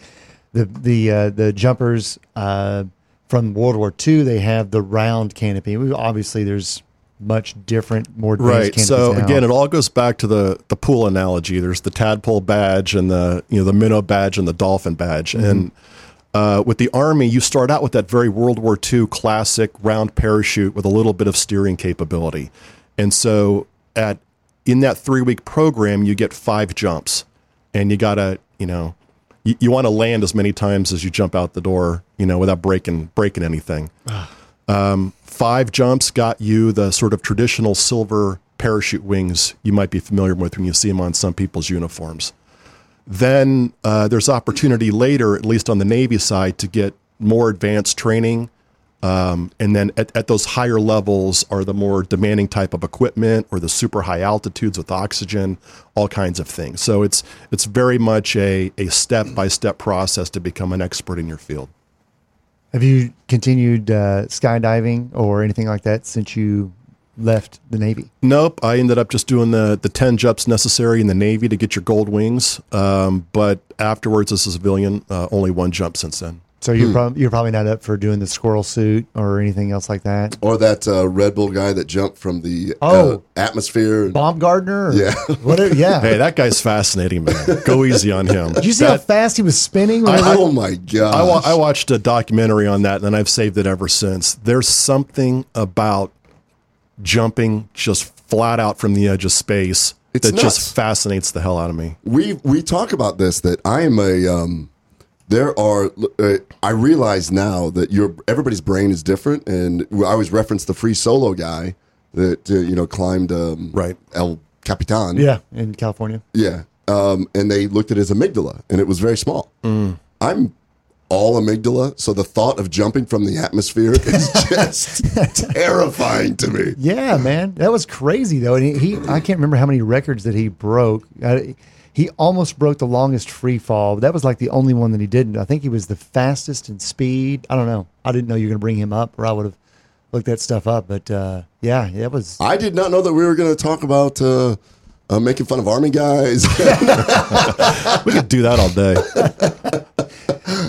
the the uh, the jumpers uh from World War Two, they have the round canopy. Obviously, there's much different, more advanced right. canopies so now. Again, it all goes back to the the pool analogy. There's the tadpole badge and the you know the minnow badge and the dolphin badge. Mm-hmm. And uh, with the Army, you start out with that very World War Two classic round parachute with a little bit of steering capability. And so at in that three week program, you get five jumps, and you gotta you know. You, you want to land as many times as you jump out the door, you know, without breaking breaking anything. Um, five jumps got you the sort of traditional silver parachute wings you might be familiar with when you see them on some people's uniforms. Then uh, there's opportunity later, at least on the Navy side, to get more advanced training Um, and then at, at those higher levels are the more demanding type of equipment or the super high altitudes with oxygen, all kinds of things. So it's it's very much a a step-by-step process to become an expert in your field. Have you continued uh, skydiving or anything like that since you left the Navy? Nope. I ended up just doing the, the ten jumps necessary in the Navy to get your gold wings. Um, but afterwards, as a civilian, uh, only one jump since then. So you're, hmm. prob- you're probably not up for doing the squirrel suit or anything else like that? Or that uh, Red Bull guy that jumped from the oh, uh, atmosphere. Baumgartner? Yeah. Whatever, yeah. Hey, that guy's fascinating, man. Go easy on him. Did you see that, how fast he was spinning? I, I, oh, my gosh. I, wa- I watched a documentary on that, and I've saved it ever since. There's something about jumping just flat out from the edge of space it's that nuts. Just fascinates the hell out of me. We, we talk about this, that I am a... Um, There are, uh, I realize now that your everybody's brain is different, and I always reference the free solo guy that, uh, you know, climbed um, right. El Capitan. Yeah, in California. Yeah, um, and they looked at his amygdala, and it was very small. Mm. I'm all amygdala, so the thought of jumping from the atmosphere is just terrifying to me. Yeah, man. That was crazy, though. And he, he I can't remember how many records that he broke. I, He almost broke the longest free fall. But that was like the only one that he didn't. I think he was the fastest in speed. I don't know. I didn't know you were going to bring him up, or I would have looked that stuff up. But uh, yeah, that was. I did not know that we were going to talk about uh, uh, making fun of Army guys. We could do that all day.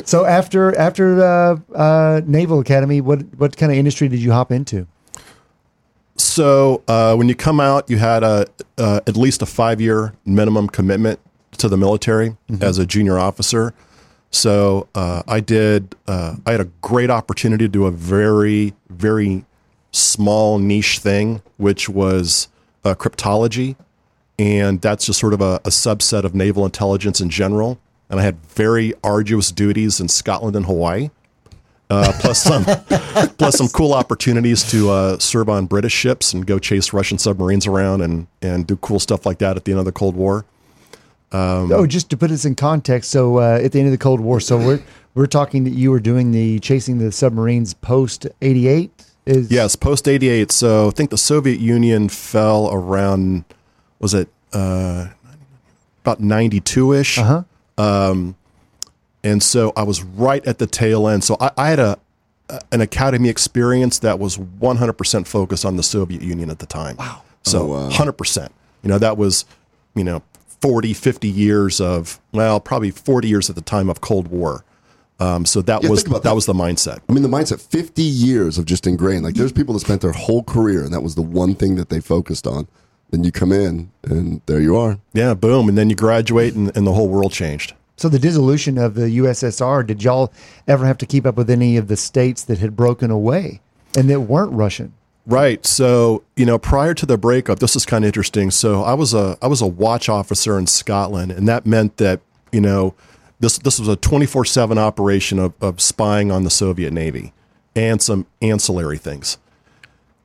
So after after uh, uh, Naval Academy, what what kind of industry did you hop into? So uh, when you come out, you had a uh, at least a five-year minimum commitment to the military mm-hmm. as a junior officer. So uh, I did. Uh, I had a great opportunity to do a very, very small niche thing, which was uh, cryptology, and that's just sort of a, a subset of naval intelligence in general. And I had very arduous duties in Scotland and Hawaii. Uh, plus some, plus some cool opportunities to uh, serve on British ships and go chase Russian submarines around and, and do cool stuff like that at the end of the Cold War. Um, oh, just to put this in context, so uh, at the end of the Cold War, so we're we're talking that you were doing the chasing the submarines post eighty-eight. Is yes, post eighty-eight. So I think the Soviet Union fell around, was it uh, about ninety-two ish. Uh huh. Um, And so I was right at the tail end. So I, I had a an academy experience that was one hundred percent focused on the Soviet Union at the time. Wow. So oh, wow. one hundred percent. You know, that was, you know, forty, fifty years of, well, probably forty years at the time of Cold War. Um, so that yeah, was that, that was the mindset. I mean, the mindset, fifty years of just ingrained. Like there's people that spent their whole career and that was the one thing that they focused on. Then you come in and there you are. Yeah, boom. And then you graduate and, and the whole world changed. So the dissolution of the U S S R, did y'all ever have to keep up with any of the states that had broken away and that weren't Russian? Right. So, you know, prior to the breakup, this is kind of interesting. So I was a I was a watch officer in Scotland, and that meant that, you know, this this was a twenty-four seven operation of, of spying on the Soviet Navy and some ancillary things.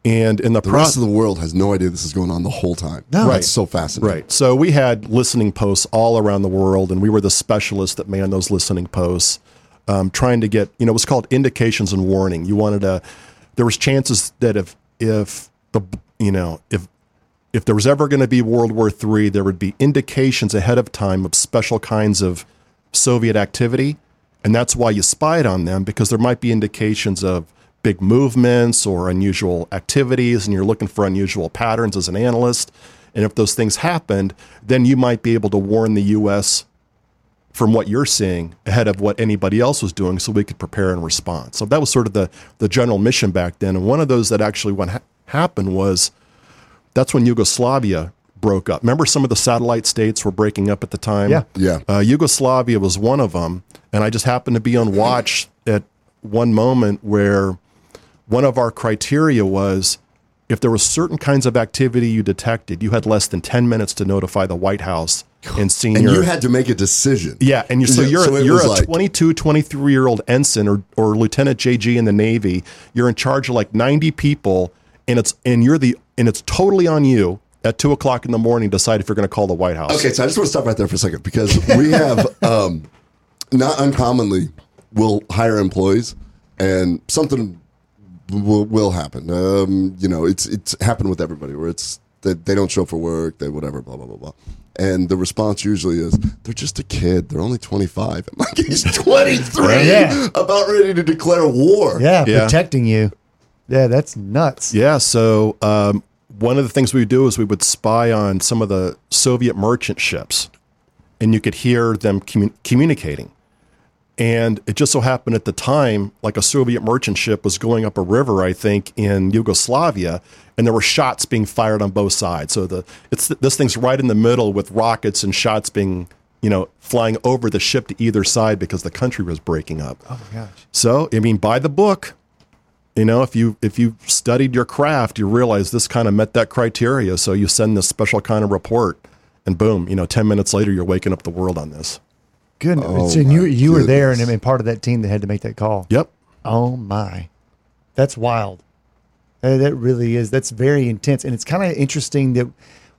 And in the, the pro- rest of the world has no idea this is going on the whole time. No, right. That's so fascinating. Right. So we had listening posts all around the world, and we were the specialists that manned those listening posts, um, trying to get, you know, it was called indications and warning. You wanted to, there was chances that if, if the, you know, if, if there was ever going to be World War Three, there would be indications ahead of time of special kinds of Soviet activity. And that's why you spied on them, because there might be indications of big movements or unusual activities, and you're looking for unusual patterns as an analyst. And if those things happened, then you might be able to warn the U S from what you're seeing ahead of what anybody else was doing so we could prepare and respond. So that was sort of the, the general mission back then. And one of those that actually went ha- happened was that's when Yugoslavia broke up. Remember some of the satellite states were breaking up at the time? Yeah. yeah. Uh, Yugoslavia was one of them. And I just happened to be on watch at one moment where one of our criteria was if there were certain kinds of activity you detected, you had less than ten minutes to notify the White House and senior. And you had to make a decision. Yeah. And you, so yeah, you're, so you're a like, twenty-two, twenty-three year old ensign or, or Lieutenant J G in the Navy. You're in charge of like ninety people, and it's, and you're the, and it's totally on you at two o'clock in the morning, decide if you're going to call the White House. Okay. So I just want to stop right there for a second, because we have, um, not uncommonly will hire employees and something will, will happen. Um, you know, it's it's happened with everybody where it's that they don't show up for work, they whatever, blah blah blah blah. And the response usually is, they're just a kid. They're only twenty-five. I'm like, he's twenty-three, yeah. about ready to declare war. Yeah, yeah, protecting you. Yeah, that's nuts. Yeah, so um, one of the things we would do is we would spy on some of the Soviet merchant ships, and you could hear them commun- communicating. And it just so happened at the time, like a Soviet merchant ship was going up a river, I think, in Yugoslavia, and there were shots being fired on both sides. So the it's this thing's right in the middle with rockets and shots being, you know, flying over the ship to either side because the country was breaking up. Oh my gosh! So I mean, by the book, you know, if you if you studied your craft, you realize this kind of met that criteria. So you send this special kind of report, and boom, you know, ten minutes later, you're waking up the world on this. Goodness. Oh, so you you were goodness. there and, and part of that team that had to make that call. Yep. Oh my, that's wild. That, that really is. That's very intense. And it's kind of interesting that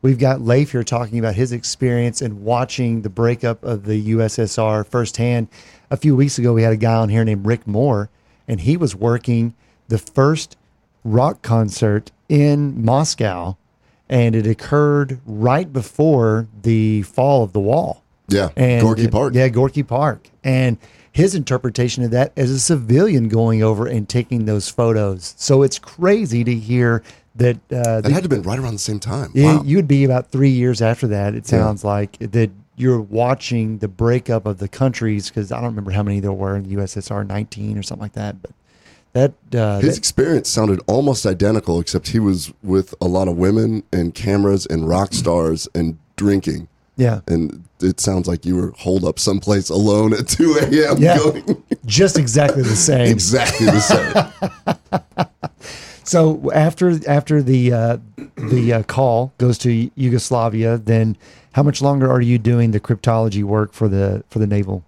we've got Leif here talking about his experience and watching the breakup of the U S S R firsthand. A few weeks ago, we had a guy on here named Rick Moore, and he was working the first rock concert in Moscow, and it occurred right before the fall of the wall. Yeah, and, Gorky Park. Yeah, Gorky Park. And his interpretation of that as a civilian going over and taking those photos. So it's crazy to hear that. Uh, that the, had to have been right around the same time. Wow. You would be about three years after that, it sounds yeah. like, that you're watching the breakup of the countries, because I don't remember how many there were in the U S S R, nineteen or something like that. But that uh, His that, experience sounded almost identical, except he was with a lot of women and cameras and rock stars and drinking. Yeah. And it sounds like you were holed up someplace alone at two a.m. Yeah. Going. Just exactly the same. Exactly the same. So after after the uh, the uh, call goes to Yugoslavia, then how much longer are you doing the cryptology work for the for the Naval?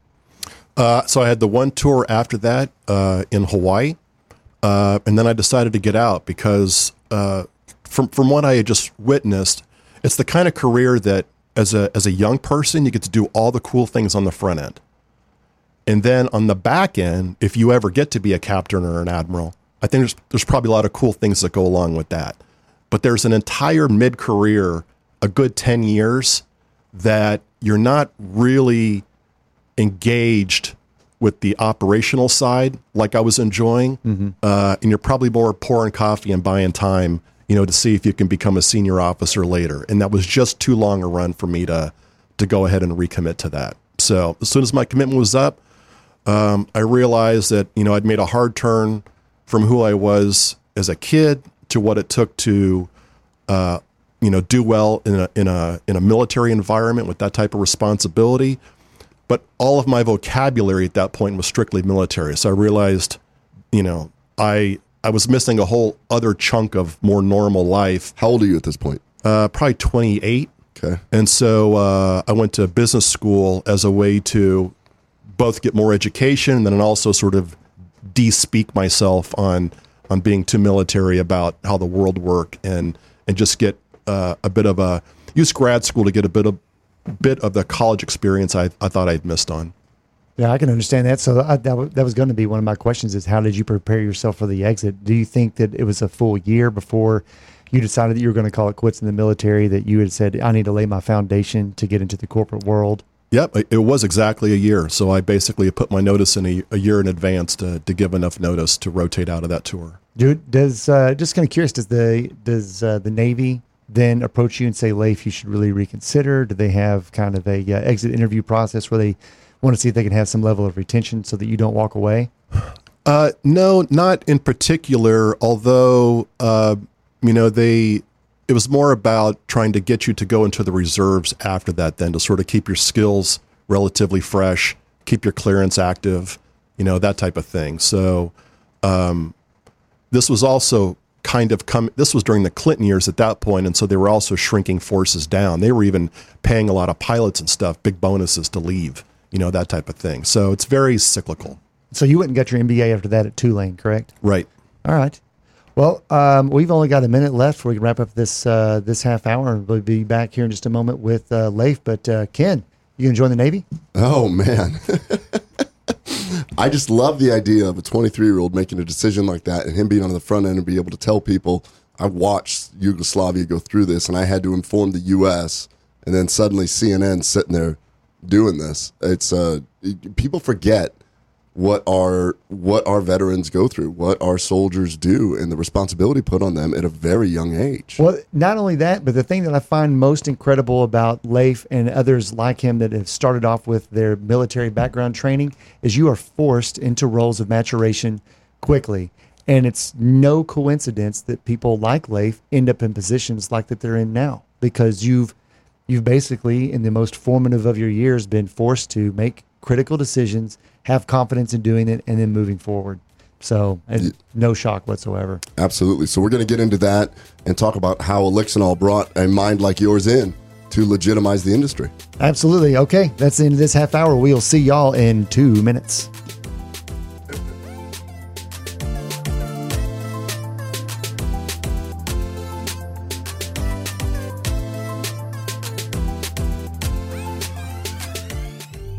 Uh, so I had the one tour after that uh, in Hawaii, uh, and then I decided to get out because uh, from from what I had just witnessed, it's the kind of career that, As a as a young person, you get to do all the cool things on the front end. And then on the back end, if you ever get to be a captain or an admiral, I think there's there's probably a lot of cool things that go along with that. But there's an entire mid-career, a good ten years, that you're not really engaged with the operational side like I was enjoying. Mm-hmm. Uh, and you're probably more pouring coffee and buying time, you know, to see if you can become a senior officer later. And that was just too long a run for me to to go ahead and recommit to that. So as soon as my commitment was up, um, I realized that, you know, I'd made a hard turn from who I was as a kid to what it took to, uh, you know, do well in a, in a, in a military environment with that type of responsibility. But all of my vocabulary at that point was strictly military. So I realized, you know, I... I was missing a whole other chunk of more normal life. How old are you at this point? Uh, probably twenty-eight. Okay. And so uh, I went to business school as a way to both get more education and then also sort of de-speak myself on on being too military about how the world worked, and and just get uh, a bit of a use grad school to get a bit of bit of the college experience I, I thought I'd missed on. Yeah, I can understand that. So I, that, w- that was going to be one of my questions is, how did you prepare yourself for the exit? Do you think that it was a full year before you decided that you were going to call it quits in the military, that you had said, I need to lay my foundation to get into the corporate world? Yep, it was exactly a year. So I basically put my notice in a, a year in advance to, to give enough notice to rotate out of that tour. Dude, does uh, just kind of curious, does the, does, uh, the Navy then approach you and say, Leif, you should really reconsider? Do they have kind of a uh, exit interview process where they want to see if they can have some level of retention so that you don't walk away? Uh, no, not in particular. Although, uh, you know, they, it was more about trying to get you to go into the reserves after that, then to sort of keep your skills relatively fresh, keep your clearance active, you know, that type of thing. So, um, this was also kind of come, this was during the Clinton years at that point, and so they were also shrinking forces down. They were even paying a lot of pilots and stuff, big bonuses to leave, you know, that type of thing. So it's very cyclical. So you went and got your M B A after that at Tulane, correct? Right. All right. Well, um, we've only got a minute left before we can wrap up this uh, this half hour, and we'll be back here in just a moment with uh, Leif. But uh, Ken, you going to join the Navy? Oh, man. I just love the idea of a twenty-three-year-old making a decision like that and him being on the front end and be able to tell people, I watched Yugoslavia go through this, and I had to inform the U S, and then suddenly C N N sitting there doing this. It's uh, people forget what our what our veterans go through, what our soldiers do, and the responsibility put on them at a very young age. Well, not only that, but the thing that I find most incredible about Leif and others like him that have started off with their military background training is you are forced into roles of maturation quickly. And it's no coincidence that people like Leif end up in positions like that they're in now, because you've you've basically, in the most formative of your years, been forced to make critical decisions, have confidence in doing it, and then moving forward. So and no shock whatsoever. Absolutely. So we're going to get into that and talk about how Elixinol brought a mind like yours in to legitimize the industry. Absolutely. Okay. That's the end of this half hour. We'll see y'all in two minutes.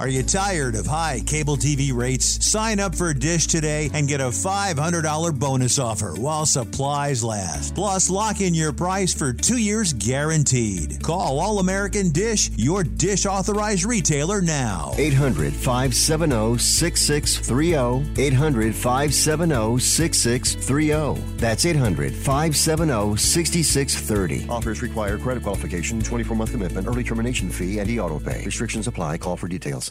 Are you tired of high cable T V rates? Sign up for Dish today and get a five hundred dollars bonus offer while supplies last. Plus, lock in your price for two years guaranteed. Call All American Dish, your Dish authorized retailer now. eight hundred, five seven zero, six six three zero. eight hundred, five seven zero, six six three zero. That's eight hundred, five seven zero, six six three zero. Offers require credit qualification, twenty-four month commitment, early termination fee, and e-autopay. Restrictions apply. Call for details.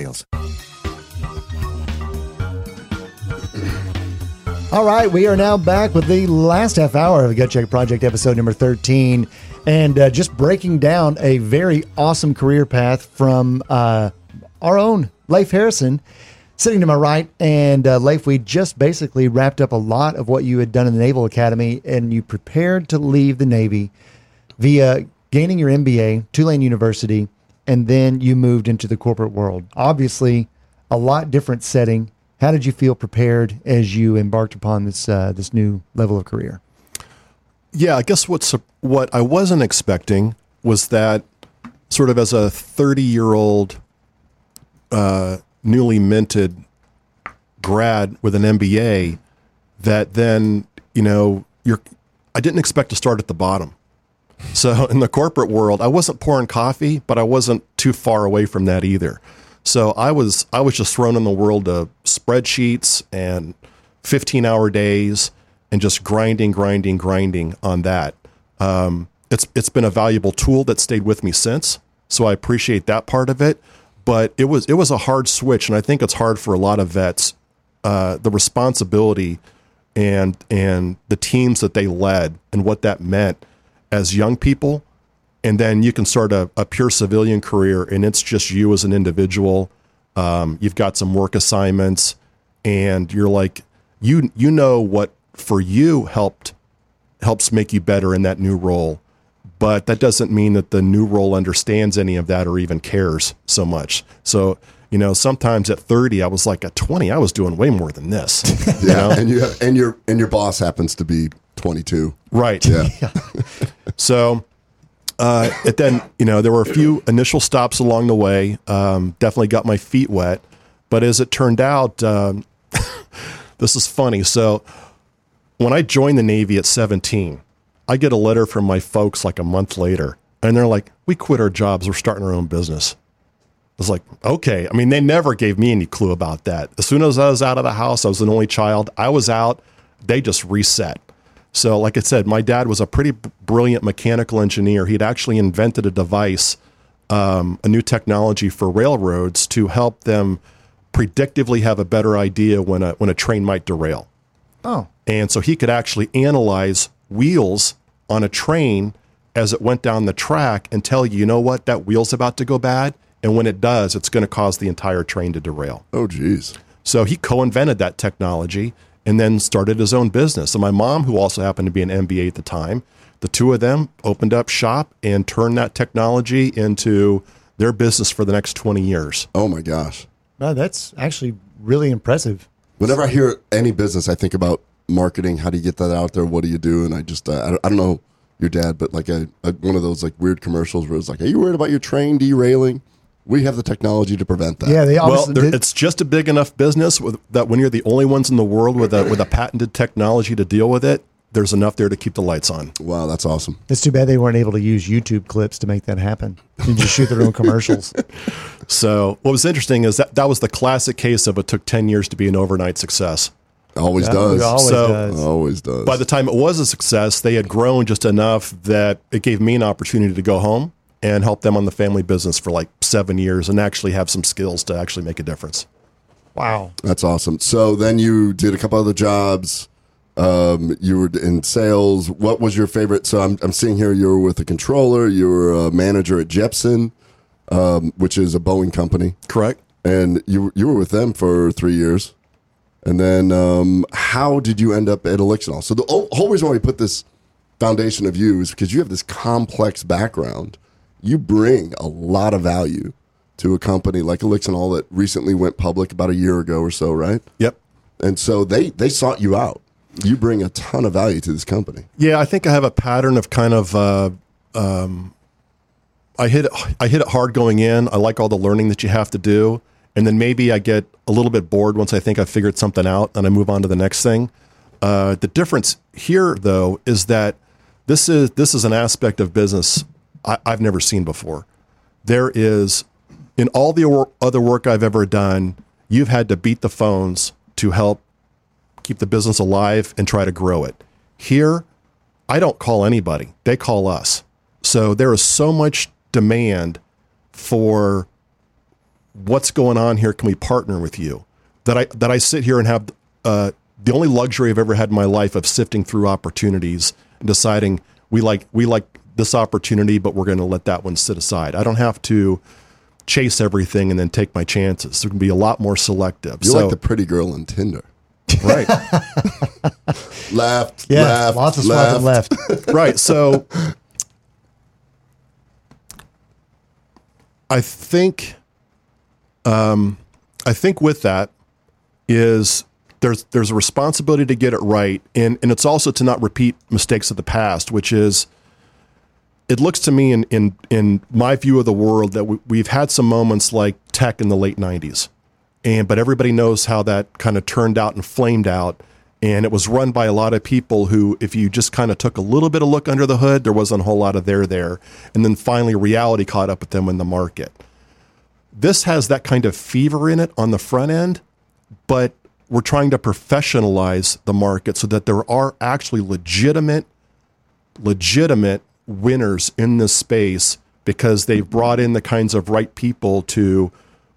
All right, we are now back with the last half hour of the Gut Check Project, episode number thirteen, and uh, just breaking down a very awesome career path from uh, our own Leif Harrison, sitting to my right. And uh, Leif, we just basically wrapped up a lot of what you had done in the Naval Academy, and you prepared to leave the Navy via gaining your M B A, Tulane University, and then you moved into the corporate world. Obviously, a lot different setting. How did you feel prepared as you embarked upon this uh, this new level of career? Yeah, I guess what's what I wasn't expecting was that, sort of as a thirty-year-old uh, newly minted grad with an M B A, that then, you know, you're. I didn't expect to start at the bottom. So in the corporate world, I wasn't pouring coffee, but I wasn't too far away from that either. So I was I was just thrown in the world of spreadsheets and fifteen-hour days and just grinding, grinding, grinding on that. Um, it's it's been a valuable tool that stayed with me since, so I appreciate that part of it. But it was it was a hard switch, and I think it's hard for a lot of vets. Uh, the responsibility and and the teams that they led and what that meant as young people, and then you can start a, a pure civilian career, and it's just you as an individual. Um, you've got some work assignments, and you're like, you you know what for you helped helps make you better in that new role, but that doesn't mean that the new role understands any of that or even cares so much. So, you know, sometimes at thirty, I was like, at twenty, I was doing way more than this. Yeah. You know? And you have, and your, and your boss happens to be twenty-two. Right. Yeah. Yeah. So, uh, it then, you know, there were a few initial stops along the way. Um, definitely got my feet wet, but as it turned out, um, this is funny. So when I joined the Navy at seventeen, I get a letter from my folks like a month later, and they're like, we quit our jobs. We're starting our own business. I was like, okay. I mean, they never gave me any clue about that. As soon as I was out of the house, I was an only child. I was out. They just reset. So like I said, my dad was a pretty b- brilliant mechanical engineer. He'd actually invented a device, um, a new technology for railroads to help them predictively have a better idea when a, when a train might derail. Oh. And so he could actually analyze wheels on a train as it went down the track and tell you, you know what, that wheel's about to go bad. And when it does, it's going to cause the entire train to derail. Oh, geez. So he co-invented that technology and then started his own business. And my mom, who also happened to be an M B A at the time, the two of them opened up shop and turned that technology into their business for the next twenty years. Oh, my gosh. Wow, that's actually really impressive. Whenever I hear any business, I think about marketing. How do you get that out there? What do you do? And I just, uh, I don't know your dad, but like a, a, one of those like weird commercials where it's like, are you worried about your train derailing? We have the technology to prevent that. Yeah, they well, it's just a big enough business with, that when you're the only ones in the world with a with a patented technology to deal with it, there's enough there to keep the lights on. Wow, that's awesome. It's too bad they weren't able to use YouTube clips to make that happen and just shoot their own commercials. So what was interesting is that that was the classic case of it took ten years to be an overnight success. Always yeah, does. Always so, does. Always does. By the time it was a success, they had grown just enough that it gave me an opportunity to go home and help them on the family business for like seven years and actually have some skills to actually make a difference. Wow. That's awesome. So then you did a couple other jobs. Um, you were in sales. What was your favorite? So I'm, I'm seeing here you were with a controller. You were a manager at Jepson, um, which is a Boeing company. Correct. And you you were with them for three years. And then um, how did you end up at Elixinol? So the whole reason why we put this foundation of you is because you have this complex background. You bring a lot of value to a company like Elixinol that recently went public about a year ago or so, right? Yep. And so they, they sought you out. You bring a ton of value to this company. Yeah, I think I have a pattern of kind of, uh, um, I hit it, I hit it hard going in. I like all the learning that you have to do. And then maybe I get a little bit bored once I think I've figured something out and I move on to the next thing. Uh, the difference here, though, is that this is this is an aspect of business I, I've never seen before. There is, in all the or, other work I've ever done, you've had to beat the phones to help keep the business alive and try to grow it. Here, I don't call anybody. They call us. So there is so much demand for what's going on here. Can we partner with you? That I that I sit here and have uh, the only luxury I've ever had in my life of sifting through opportunities and deciding we like we like this opportunity, but we're going to let that one sit aside. I don't have to chase everything and then take my chances. There can be a lot more selective. You're so, like the pretty girl on Tinder. Right. left, yeah, left, lots of left. left. Right. So I think um, I think with that is there's there's a responsibility to get it right, and, and it's also to not repeat mistakes of the past, which is it looks to me in in, in my view of the world that we, we've had some moments like tech in the late nineties. And but everybody knows how that kind of turned out and flamed out. And it was run by a lot of people who, if you just kind of took a little bit of look under the hood, there wasn't a whole lot of there there. And then finally reality caught up with them in the market. This has that kind of fever in it on the front end, but we're trying to professionalize the market so that there are actually legitimate, legitimate winners in this space because they've brought in the kinds of right people to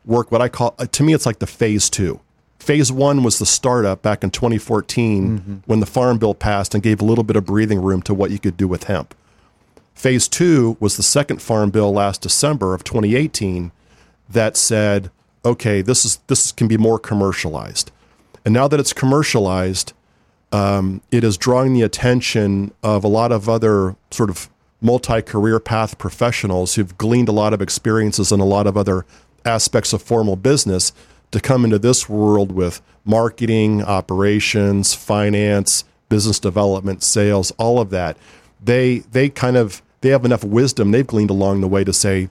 work what I call, to me, it's like the phase two. Phase one was the startup back in twenty fourteen mm-hmm. when the Farm Bill passed and gave a little bit of breathing room to what you could do with hemp. Phase two was the second Farm Bill last December of twenty eighteen that said, okay, this is this can be more commercialized. And now that it's commercialized, um, it is drawing the attention of a lot of other sort of multi-career path professionals who've gleaned a lot of experiences in a lot of other aspects of formal business to come into this world with marketing, operations, finance, business development, sales, all of that. They they kind of, they have enough wisdom they've gleaned along the way to say,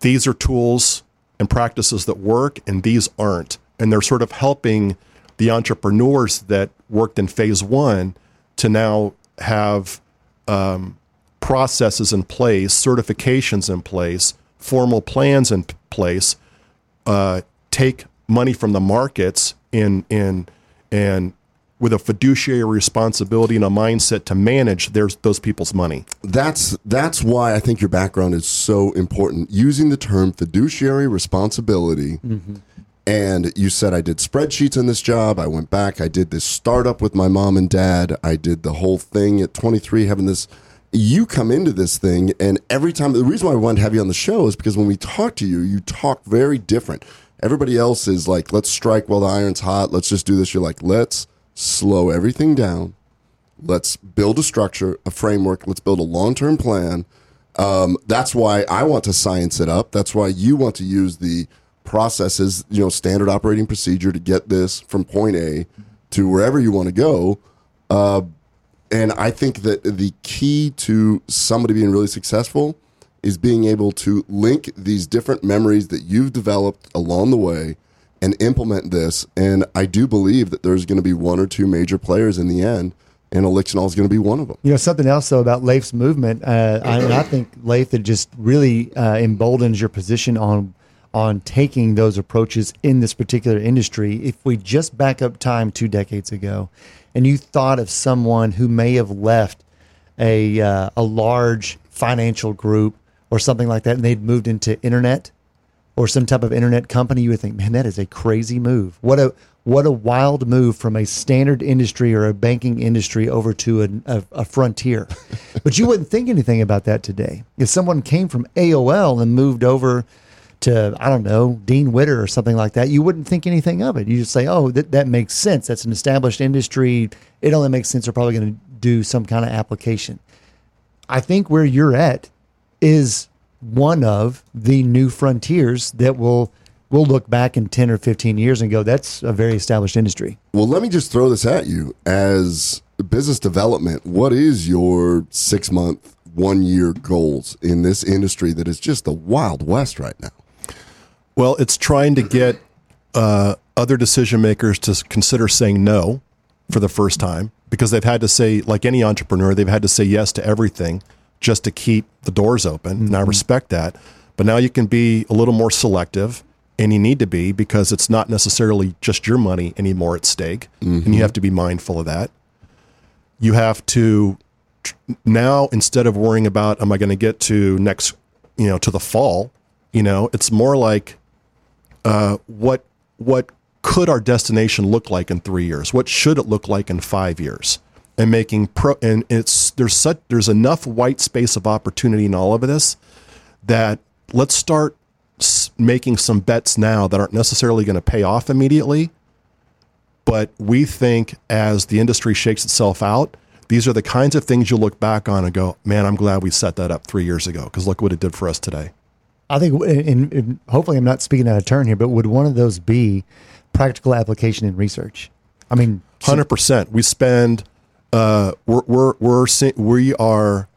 these are tools and practices that work and these aren't. And they're sort of helping the entrepreneurs that worked in phase one to now have um, processes in place, certifications in place, formal plans in place, uh, take money from the markets in, in, and with a fiduciary responsibility and a mindset to manage their, those people's money. That's that's why I think your background is so important. Using the term fiduciary responsibility, mm-hmm. and you said, I did spreadsheets in this job, I went back, I did this startup with my mom and dad, I did the whole thing at twenty-three, having this. You come into this thing, and every time, the reason why I wanted to have you on the show is because when we talk to you, you talk very different. Everybody else is like, let's strike while the iron's hot, let's just do this. You're like, let's slow everything down. Let's build a structure, a framework. Let's build a long-term plan. Um, that's why I want to science it up. That's why you want to use the processes, you know, standard operating procedure to get this from point A to wherever you want to go. Uh, and I think that the key to somebody being really successful is being able to link these different memories that you've developed along the way and implement this. And I do believe that there's going to be one or two major players in the end, and Elixinol is going to be one of them. You know, something else, though, about Leif's movement, uh, I, and I think, Leif, that just really uh, emboldens your position on on taking those approaches in this particular industry. If we just back up time two decades ago, and you thought of someone who may have left a uh, a large financial group or something like that, and they'd moved into internet, or some type of internet company, you would think, man, that is a crazy move. What a what a wild move from a standard industry or a banking industry over to a, a, a frontier. But you wouldn't think anything about that today. If someone came from A O L and moved over to, I don't know, Dean Witter or something like that, you wouldn't think anything of it. You just say, oh, that, that makes sense. That's an established industry. It only makes sense. They're probably going to do some kind of application. I think where you're at is one of the new frontiers that will we'll look back in ten or fifteen years and go, that's a very established industry. Well, let me just throw this at you. As business development, what is your six-month, one-year goals in this industry that is just the Wild West right now? Well, it's trying to get uh, other decision-makers to consider saying no for the first time, because they've had to say, like any entrepreneur, they've had to say yes to everything just to keep the doors open. Mm-hmm. And I respect that. But now you can be a little more selective, and you need to be, because it's not necessarily just your money anymore at stake. Mm-hmm. And you have to be mindful of that. You have to now, instead of worrying about, am I going to get to next, you know, to the fall, you know, it's more like, uh, what, what could our destination look like in three years? What should it look like in five years? And making pro, and it's there's such there's enough white space of opportunity in all of this that let's start s- making some bets now that aren't necessarily going to pay off immediately, but we think as the industry shakes itself out, these are the kinds of things you look back on and go, man, I'm glad we set that up three years ago, because look what it did for us today. I think, and, and hopefully I'm not speaking out of turn here, but would one of those be practical application and research? I mean, one hundred percent. We spend. Uh, we're, we're, we're, we are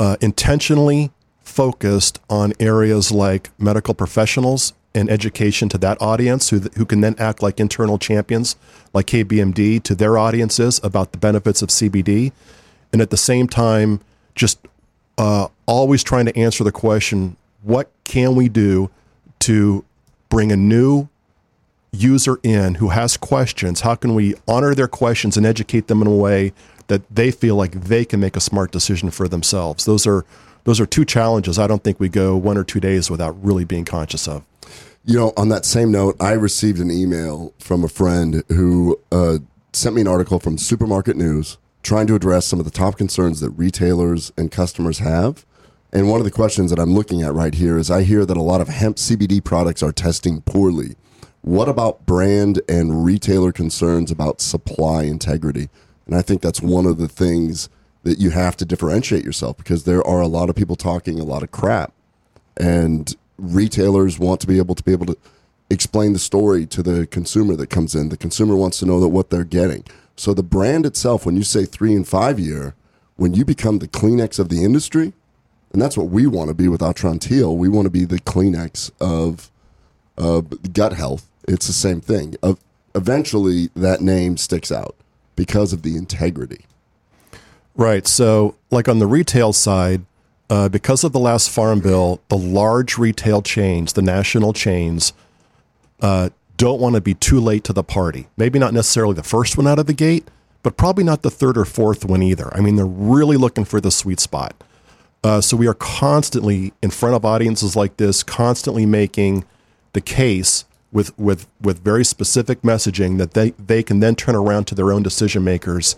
uh, intentionally focused on areas like medical professionals and education to that audience, who who can then act like internal champions, like K B M D, to their audiences about the benefits of C B D. And at the same time, just uh, always trying to answer the question, what can we do to bring a new user in who has questions? How can we honor their questions and educate them in a way that they feel like they can make a smart decision for themselves? Those are those are two challenges I don't think we go one or two days without really being conscious of. You know, on that same note, I received an email from a friend who uh, sent me an article from Supermarket News trying to address some of the top concerns that retailers and customers have. And one of the questions that I'm looking at right here is, I hear that a lot of hemp C B D products are testing poorly. What about brand and retailer concerns about supply integrity? And I think that's one of the things that you have to differentiate yourself, because there are a lot of people talking a lot of crap, and retailers want to be able to be able to explain the story to the consumer that comes in. The consumer wants to know that what they're getting. So the brand itself, when you say three and five year, when you become the Kleenex of the industry, and that's what we want to be with Atrantil. We want to be the Kleenex of uh, gut health. It's the same thing. Uh, eventually, that name sticks out because of the integrity. Right. So, like on the retail side, uh, because of the last farm bill, the large retail chains, the national chains, uh, don't want to be too late to the party. Maybe not necessarily the first one out of the gate, but probably not the third or fourth one either. I mean, they're really looking for the sweet spot. Uh, so we are constantly in front of audiences like this, constantly making the case with with with very specific messaging that they, they can then turn around to their own decision makers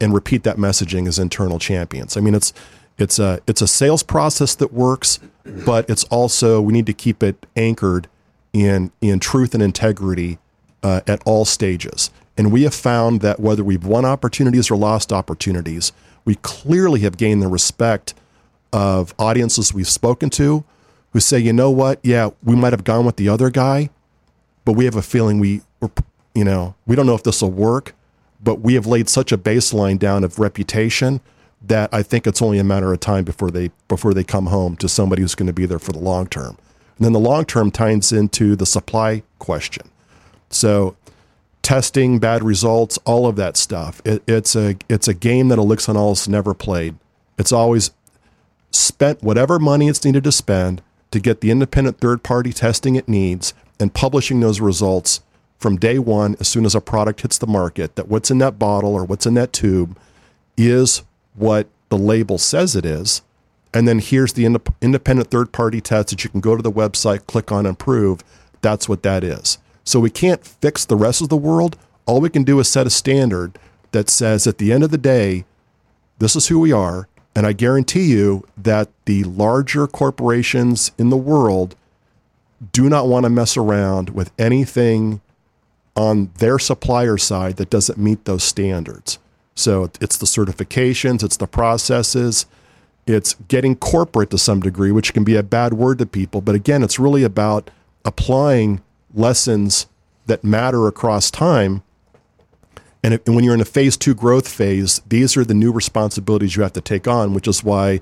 and repeat that messaging as internal champions. I mean, it's it's a it's a sales process that works, but it's also, we need to keep it anchored in in truth and integrity uh, at all stages. And we have found that whether we've won opportunities or lost opportunities, we clearly have gained the respect of audiences we've spoken to who say, you know what, yeah, we might have gone with the other guy, but we have a feeling we, we're, you know, we don't know if this will work, but we have laid such a baseline down of reputation that I think it's only a matter of time before they before they come home to somebody who's going to be there for the long term. And then the long term ties into the supply question. So testing, bad results, all of that stuff. It, it's a it's a game that Elixinol's never played. It's always spent whatever money it's needed to spend to get the independent third-party testing it needs and publishing those results from day one as soon as a product hits the market, that what's in that bottle or what's in that tube is what the label says it is. And then here's the ind- independent third-party test that you can go to the website, click on, and prove that's what that is. So we can't fix the rest of the world. All we can do is set a standard that says at the end of the day, this is who we are. And I guarantee you that the larger corporations in the world do not want to mess around with anything on their supplier side that doesn't meet those standards. So it's the certifications, it's the processes, it's getting corporate to some degree, which can be a bad word to people. But again, it's really about applying lessons that matter across time. And when you're in a phase two growth phase, these are the new responsibilities you have to take on, which is why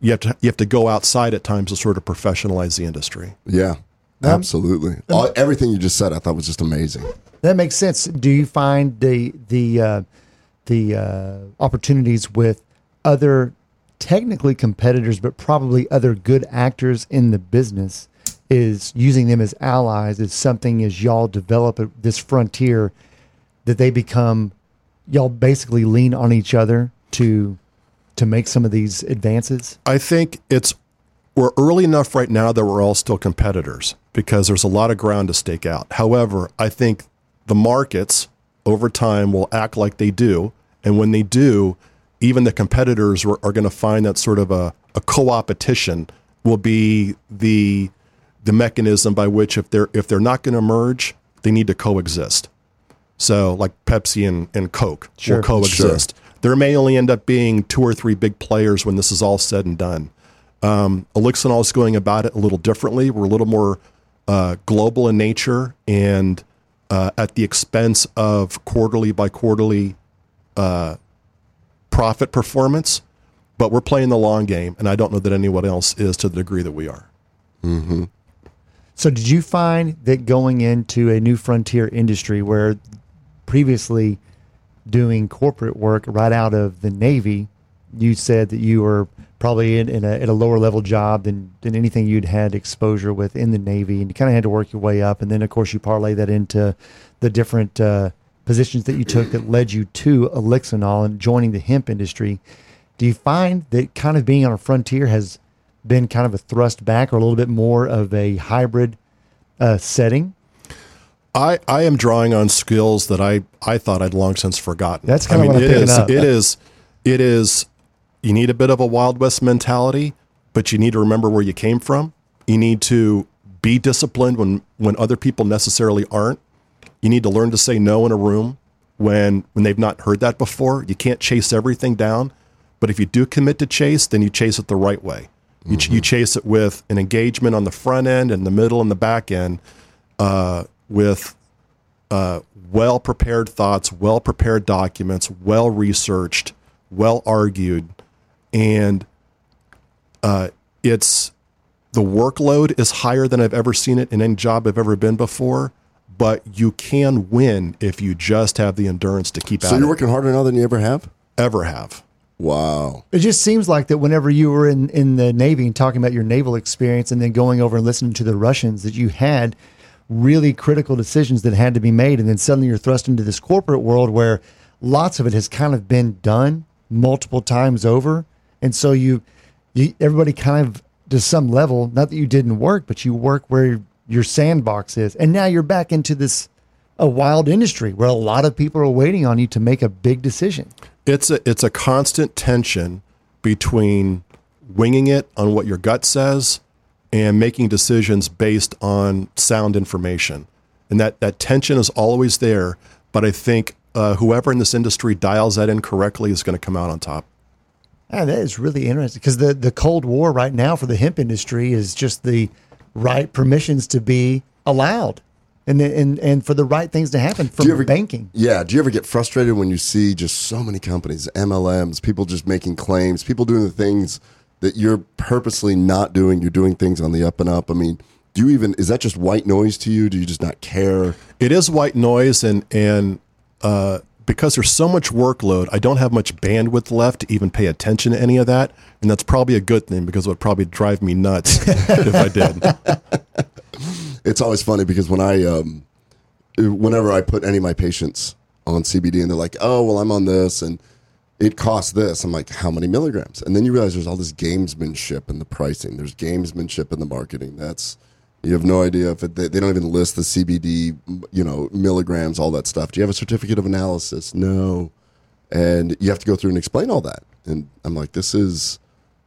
you have to you have to go outside at times to sort of professionalize the industry. Yeah, absolutely. Um, All, everything you just said, I thought was just amazing. That makes sense. Do you find the the uh, the uh, opportunities with other technically competitors, but probably other good actors in the business, is using them as allies? Is something as y'all develop a, this frontier, that they become, y'all basically lean on each other to to make some of these advances? I think it's we're early enough right now that we're all still competitors because there's a lot of ground to stake out. However, I think the markets over time will act like they do. And when they do, even the competitors are, are going to find that sort of a, a co-opetition will be the the mechanism by which if they're if they're not going to merge, they need to coexist. So like Pepsi and, and Coke sure. will coexist. Sure. There may only end up being two or three big players when this is all said and done. Um, Elixinol is going about it a little differently. We're a little more uh, global in nature and uh, at the expense of quarterly by quarterly uh, profit performance. But we're playing the long game, and I don't know that anyone else is to the degree that we are. Mm-hmm. So did you find that going into a new frontier industry where previously doing corporate work right out of the Navy, you said that you were probably in, in a, at a lower level job than, than anything you'd had exposure with in the Navy, and you kind of had to work your way up. And then, of course, you parlay that into the different uh, positions that you took that led you to Elixinol and joining the hemp industry. Do you find that kind of being on a frontier has been kind of a thrust back or a little bit more of a hybrid uh, setting? I, I am drawing on skills that I, I thought I'd long since forgotten. That's kind I of mean, what I'm it is, up. It is, it is, you need a bit of a Wild West mentality, but you need to remember where you came from. You need to be disciplined when, when other people necessarily aren't. You need to learn to say no in a room when, when they've not heard that before. You can't chase everything down, But if you do commit to chase, then you chase it the right way. You, mm-hmm. ch- you chase it with an engagement on the front end and the middle and the back end, uh, with uh, well-prepared thoughts, well-prepared documents, well-researched, well-argued. And uh, it's the workload is higher than I've ever seen it in any job I've ever been before. But you can win if you just have the endurance to keep at it. So you're working harder now than you ever have? Ever have. Wow. It just seems like that whenever you were in, in the Navy and talking about your naval experience and then going over and listening to the Russians, that you had really critical decisions that had to be made. And then suddenly you're thrust into this corporate world where lots of it has kind of been done multiple times over. And so you, you everybody kind of, to some level, not that you didn't work, but you work where your sandbox is. And now you're back into this a wild industry where a lot of people are waiting on you to make a big decision. It's a, it's a constant tension between winging it on what your gut says and making decisions based on sound information. And that, that tension is always there. But I think uh, whoever in this industry dials that in correctly is going to come out on top. Yeah, that is really interesting, because the, the Cold War right now for the hemp industry is just the right permissions to be allowed and and and for the right things to happen from ever, banking. Yeah. Do you ever get frustrated when you see just so many companies, M L Ms, people just making claims, people doing the things that you're purposely not doing? You're doing things on the up and up. I mean, do you even, is that just white noise to you? Do you just not care? It is white noise. And, and, uh, because there's so much workload, I don't have much bandwidth left to even pay attention to any of that. And that's probably a good thing, because it would probably drive me nuts if I did. It's always funny, because when I, um, whenever I put any of my patients on C B D and they're like, oh, well, I'm on this and it costs this. I'm like, how many milligrams? And then you realize there's all this gamesmanship in the pricing. There's gamesmanship in the marketing. That's, you have no idea if it, they, they don't even list the C B D, you know, milligrams, all that stuff. Do you have a certificate of analysis? No. And you have to go through and explain all that. And I'm like, this is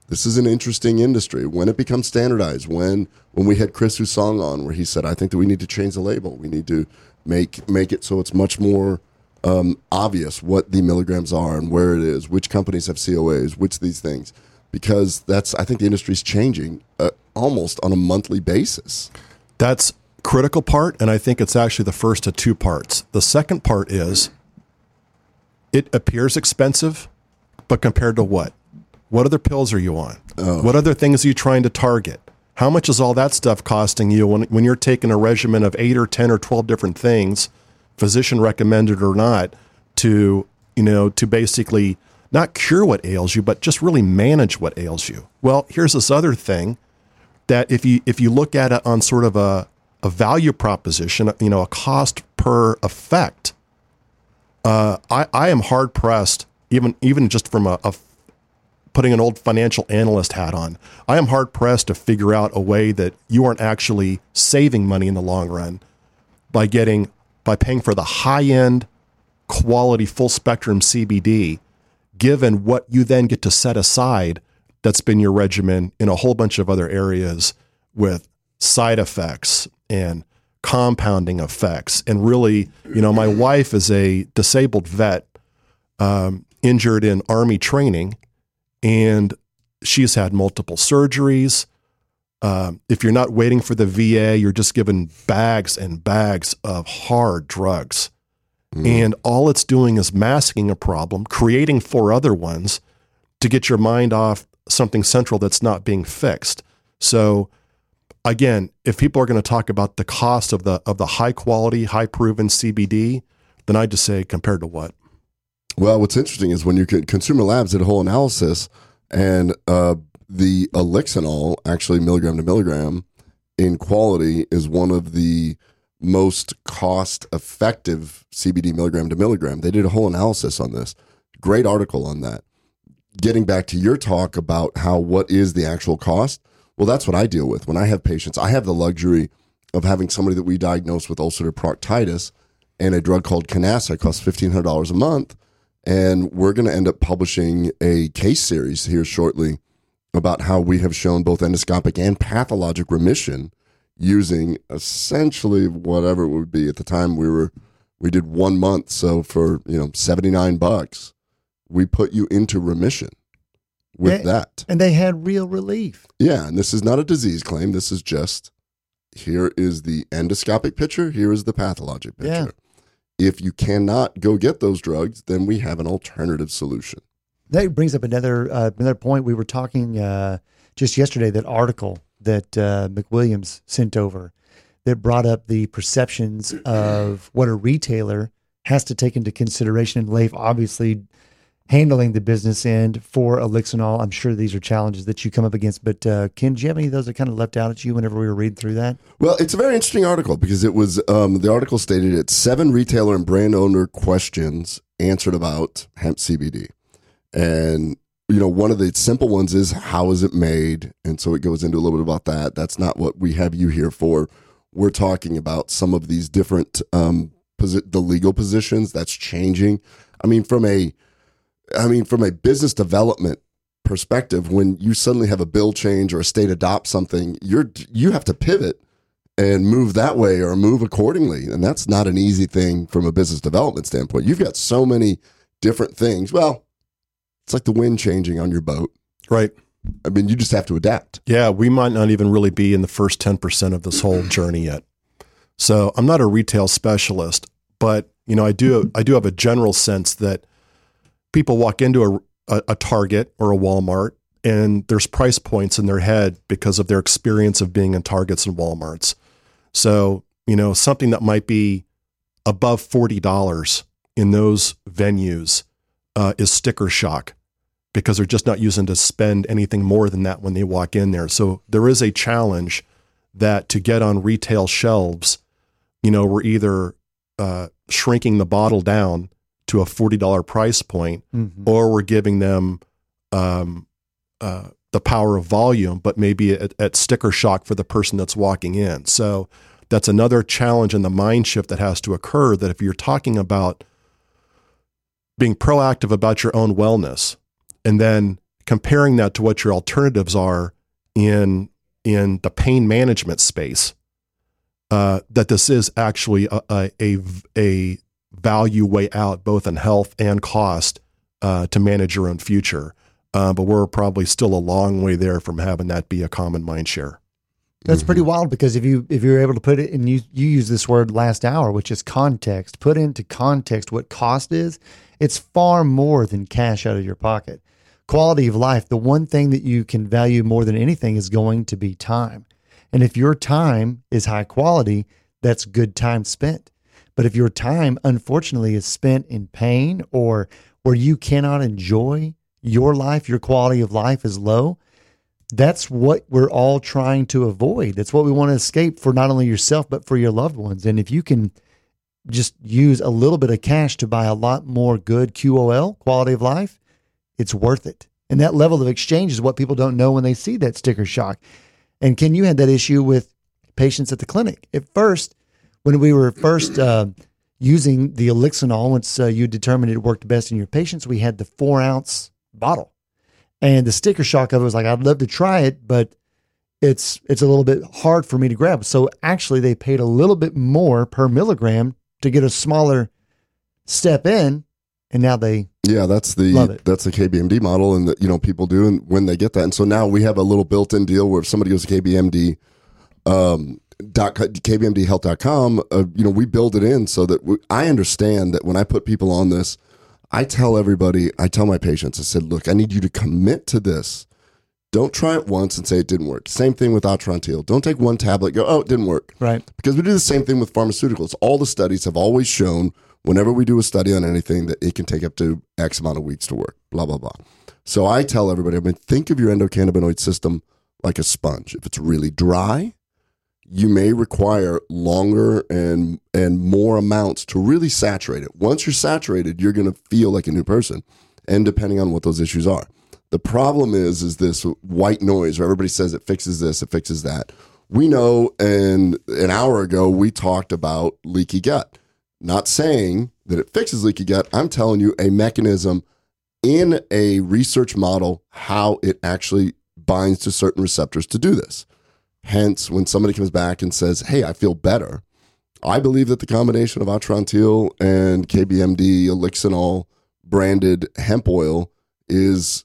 this is an interesting industry. When it becomes standardized, when when we had Chris Hussong on, where he said, I think that we need to change the label. We need to make make it so it's much more um, obvious what the milligrams are and where it is, which companies have C O As, which these things. Because that's, I think the industry's changing uh, almost on a monthly basis. That's critical part, and I think it's actually the first of two parts. The second part is it appears expensive, but compared to what? What other pills are you on? Oh. What other things are you trying to target? How much is all that stuff costing you when, when you're taking a regimen of eight or ten or twelve different things, physician recommended or not, to, you know, to basically not cure what ails you, but just really manage what ails you. Well, here's this other thing that if you if you look at it on sort of a, a value proposition, you know, a cost per effect, uh, I, I am hard pressed, even even just from a, a putting an old financial analyst hat on, I am hard pressed to figure out a way that you aren't actually saving money in the long run by getting by paying for the high end quality full spectrum C B D, given what you then get to set aside that's been your regimen in a whole bunch of other areas with side effects and compounding effects. And really, you know, my wife is a disabled vet, um, injured in Army training, and she's had multiple surgeries. Um, if you're not waiting for the V A, you're just given bags and bags of hard drugs. And all it's doing is masking a problem, creating four other ones to get your mind off something central that's not being fixed. So again, if people are going to talk about the cost of the of the high quality, high proven C B D, then I just say compared to what? Well, what's interesting is when you could, Consumer Labs did a whole analysis, and uh, the Elixinol, actually milligram to milligram, in quality is one of the most cost-effective C B D milligram to milligram. They did a whole analysis on this. Great article on that. Getting back to your talk about how what is the actual cost, well, that's what I deal with. When I have patients, I have the luxury of having somebody that we diagnose with ulcerative proctitis and a drug called Canassa costs fifteen hundred dollars a month, and we're going to end up publishing a case series here shortly about how we have shown both endoscopic and pathologic remission using essentially whatever it would be at the time. We were, we did one month. So for, you know, seventy-nine bucks, we put you into remission with and, that. And they had real relief. Yeah, and this is not a disease claim. This is just, here is the endoscopic picture, here is the pathologic picture. Yeah. If you cannot go get those drugs, then we have an alternative solution. That brings up another uh, another point. We were talking uh, just yesterday, that article that uh, McWilliams sent over that brought up the perceptions of what a retailer has to take into consideration. And Leif, obviously, handling the business end for Elixinol, I'm sure these are challenges that you come up against. But uh, Ken, do you have any of those that kind of leapt out at you whenever we were reading through that? Well, it's a very interesting article because it was, um, the article stated it's seven retailer and brand owner questions answered about hemp C B D. And, you know, one of the simple ones is, how is it made? And so it goes into a little bit about that. That's not what we have you here for. We're talking about some of these different, um, posi- the legal positions that's changing. I mean, from a, I mean, from a business development perspective, when you suddenly have a bill change or a state adopt something, you're, you have to pivot and move that way or move accordingly. And that's not an easy thing from a business development standpoint. You've got so many different things. Well, it's like the wind changing on your boat. Right. I mean, you just have to adapt. Yeah, we might not even really be in the first ten percent of this whole journey yet. So I'm not a retail specialist, but you know, I do I do have a general sense that people walk into a, a, a Target or a Walmart and there's price points in their head because of their experience of being in Targets and Walmarts. So, you know, something that might be above forty dollars in those venues uh, is sticker shock, because they're just not using to spend anything more than that when they walk in there. So there is a challenge that to get on retail shelves, you know, we're either uh, shrinking the bottle down to a forty dollars price point, mm-hmm. or we're giving them um, uh, the power of volume, but maybe at, at sticker shock for the person that's walking in. So that's another challenge in the mind shift that has to occur, that if you're talking about being proactive about your own wellness, and then comparing that to what your alternatives are in in the pain management space, uh, that this is actually a, a a value way out, both in health and cost, uh, to manage your own future. Uh, but we're probably still a long way there from having that be a common mind share. That's mm-hmm. pretty wild, because if you if you're able to put it, and you you use this word last hour, which is context, put into context what cost is, it's far more than cash out of your pocket. Quality of life, the one thing that you can value more than anything is going to be time. And if your time is high quality, that's good time spent. But if your time, unfortunately, is spent in pain or where you cannot enjoy your life, your quality of life is low, that's what we're all trying to avoid. That's what we want to escape for not only yourself, but for your loved ones. And if you can just use a little bit of cash to buy a lot more good Q O L, quality of life, it's worth it. And that level of exchange is what people don't know when they see that sticker shock. And Ken, you had that issue with patients at the clinic. At first, when we were first uh, using the Elixinol, once uh, you determined it worked best in your patients, we had the four ounce bottle. And the sticker shock of it was like, I'd love to try it, but it's it's a little bit hard for me to grab. So actually they paid a little bit more per milligram to get a smaller step in, and now they yeah, that's the that's the K B M D model, and the, you know, people do, and when they get that. And so now we have a little built-in deal where if somebody goes to K B M D um dot K B M D health dot com, uh, you know, we build it in so that we, I understand that when I put people on this, I tell everybody, I tell my patients, I said, look, I need you to commit to this. Don't try it once and say it didn't work. Same thing with Atrantil. Don't take one tablet and go, oh, it didn't work. Right. Because we do the same thing with pharmaceuticals. All the studies have always shown, whenever we do a study on anything, that it can take up to X amount of weeks to work, blah, blah, blah. So I tell everybody, I mean, think of your endocannabinoid system like a sponge. If it's really dry, you may require longer and and more amounts to really saturate it. Once you're saturated, you're going to feel like a new person, and depending on what those issues are. The problem is, is this white noise where everybody says it fixes this, it fixes that. We know, and an hour ago, we talked about leaky gut. Not saying that it fixes leaky gut. I'm telling you a mechanism in a research model, how it actually binds to certain receptors to do this. Hence, when somebody comes back and says, hey, I feel better, I believe that the combination of Atrantil and K B M D Elixinol branded hemp oil is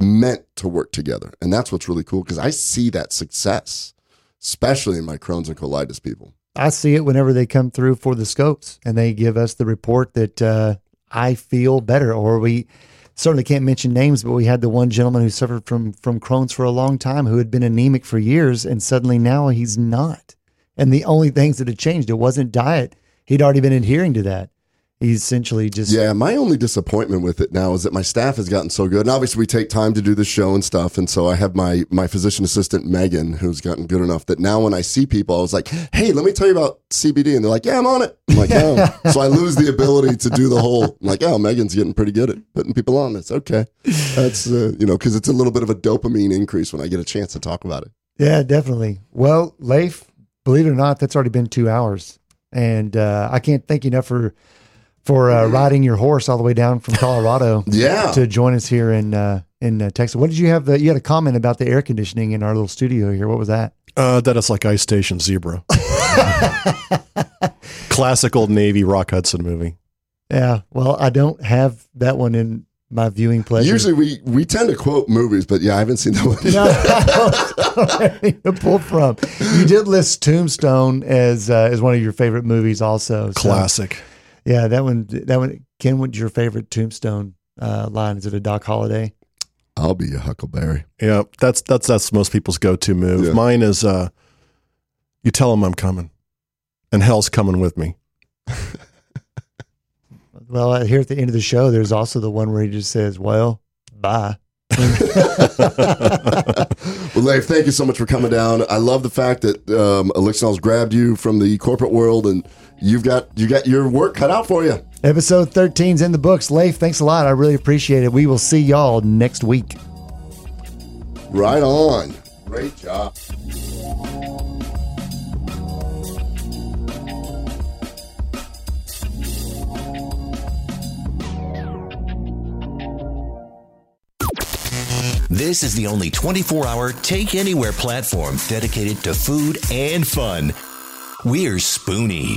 meant to work together. And that's what's really cool, because I see that success, especially in my Crohn's and colitis people. I see it whenever they come through for the scopes and they give us the report that uh, I feel better. Or we certainly can't mention names, but we had the one gentleman who suffered from from Crohn's for a long time, who had been anemic for years, and suddenly now he's not. And the only things that had changed, it wasn't diet. He'd already been adhering to that. He's essentially just... Yeah, my only disappointment with it now is that my staff has gotten so good. And obviously we take time to do the show and stuff. And so I have my my physician assistant, Megan, who's gotten good enough that now when I see people, I was like, hey, let me tell you about C B D. And they're like, yeah, I'm on it. I'm like, no. So I lose the ability to do the whole, I'm like, oh, Megan's getting pretty good at putting people on this. Okay. That's, uh, you know, because it's a little bit of a dopamine increase when I get a chance to talk about it. Yeah, definitely. Well, Leif, believe it or not, that's already been two hours. And uh, I can't thank you enough for... for uh, riding your horse all the way down from Colorado yeah. to join us here in uh, in uh, Texas. What did you have? The, you had a comment about the air conditioning in our little studio here. What was that? Uh, that is like Ice Station Zebra. Classic old Navy Rock Hudson movie. Yeah. Well, I don't have that one in my viewing pleasure. Usually we, we tend to quote movies, but yeah, I haven't seen that one. No, I don't need to pull from. You did list Tombstone as, uh, as one of your favorite movies also. So. Classic. Yeah, that one, that one, Ken, what's your favorite Tombstone uh, line? Is it a Doc Holliday? I'll be a Huckleberry. Yeah, that's, that's, that's most people's go-to move. Yeah. Mine is, uh, you tell them I'm coming, and hell's coming with me. Well, uh, here at the end of the show, there's also the one where he just says, well, bye. Well, Leif, thank you so much for coming down. I love the fact that um, Elixinol's grabbed you from the corporate world, and you've got you got your work cut out for you. Episode thirteen's in the books. Leif, thanks a lot. I really appreciate it. We will see y'all next week. Right on. Great job. This is the only twenty-four hour Take Anywhere platform dedicated to food and fun. We're Spoonie.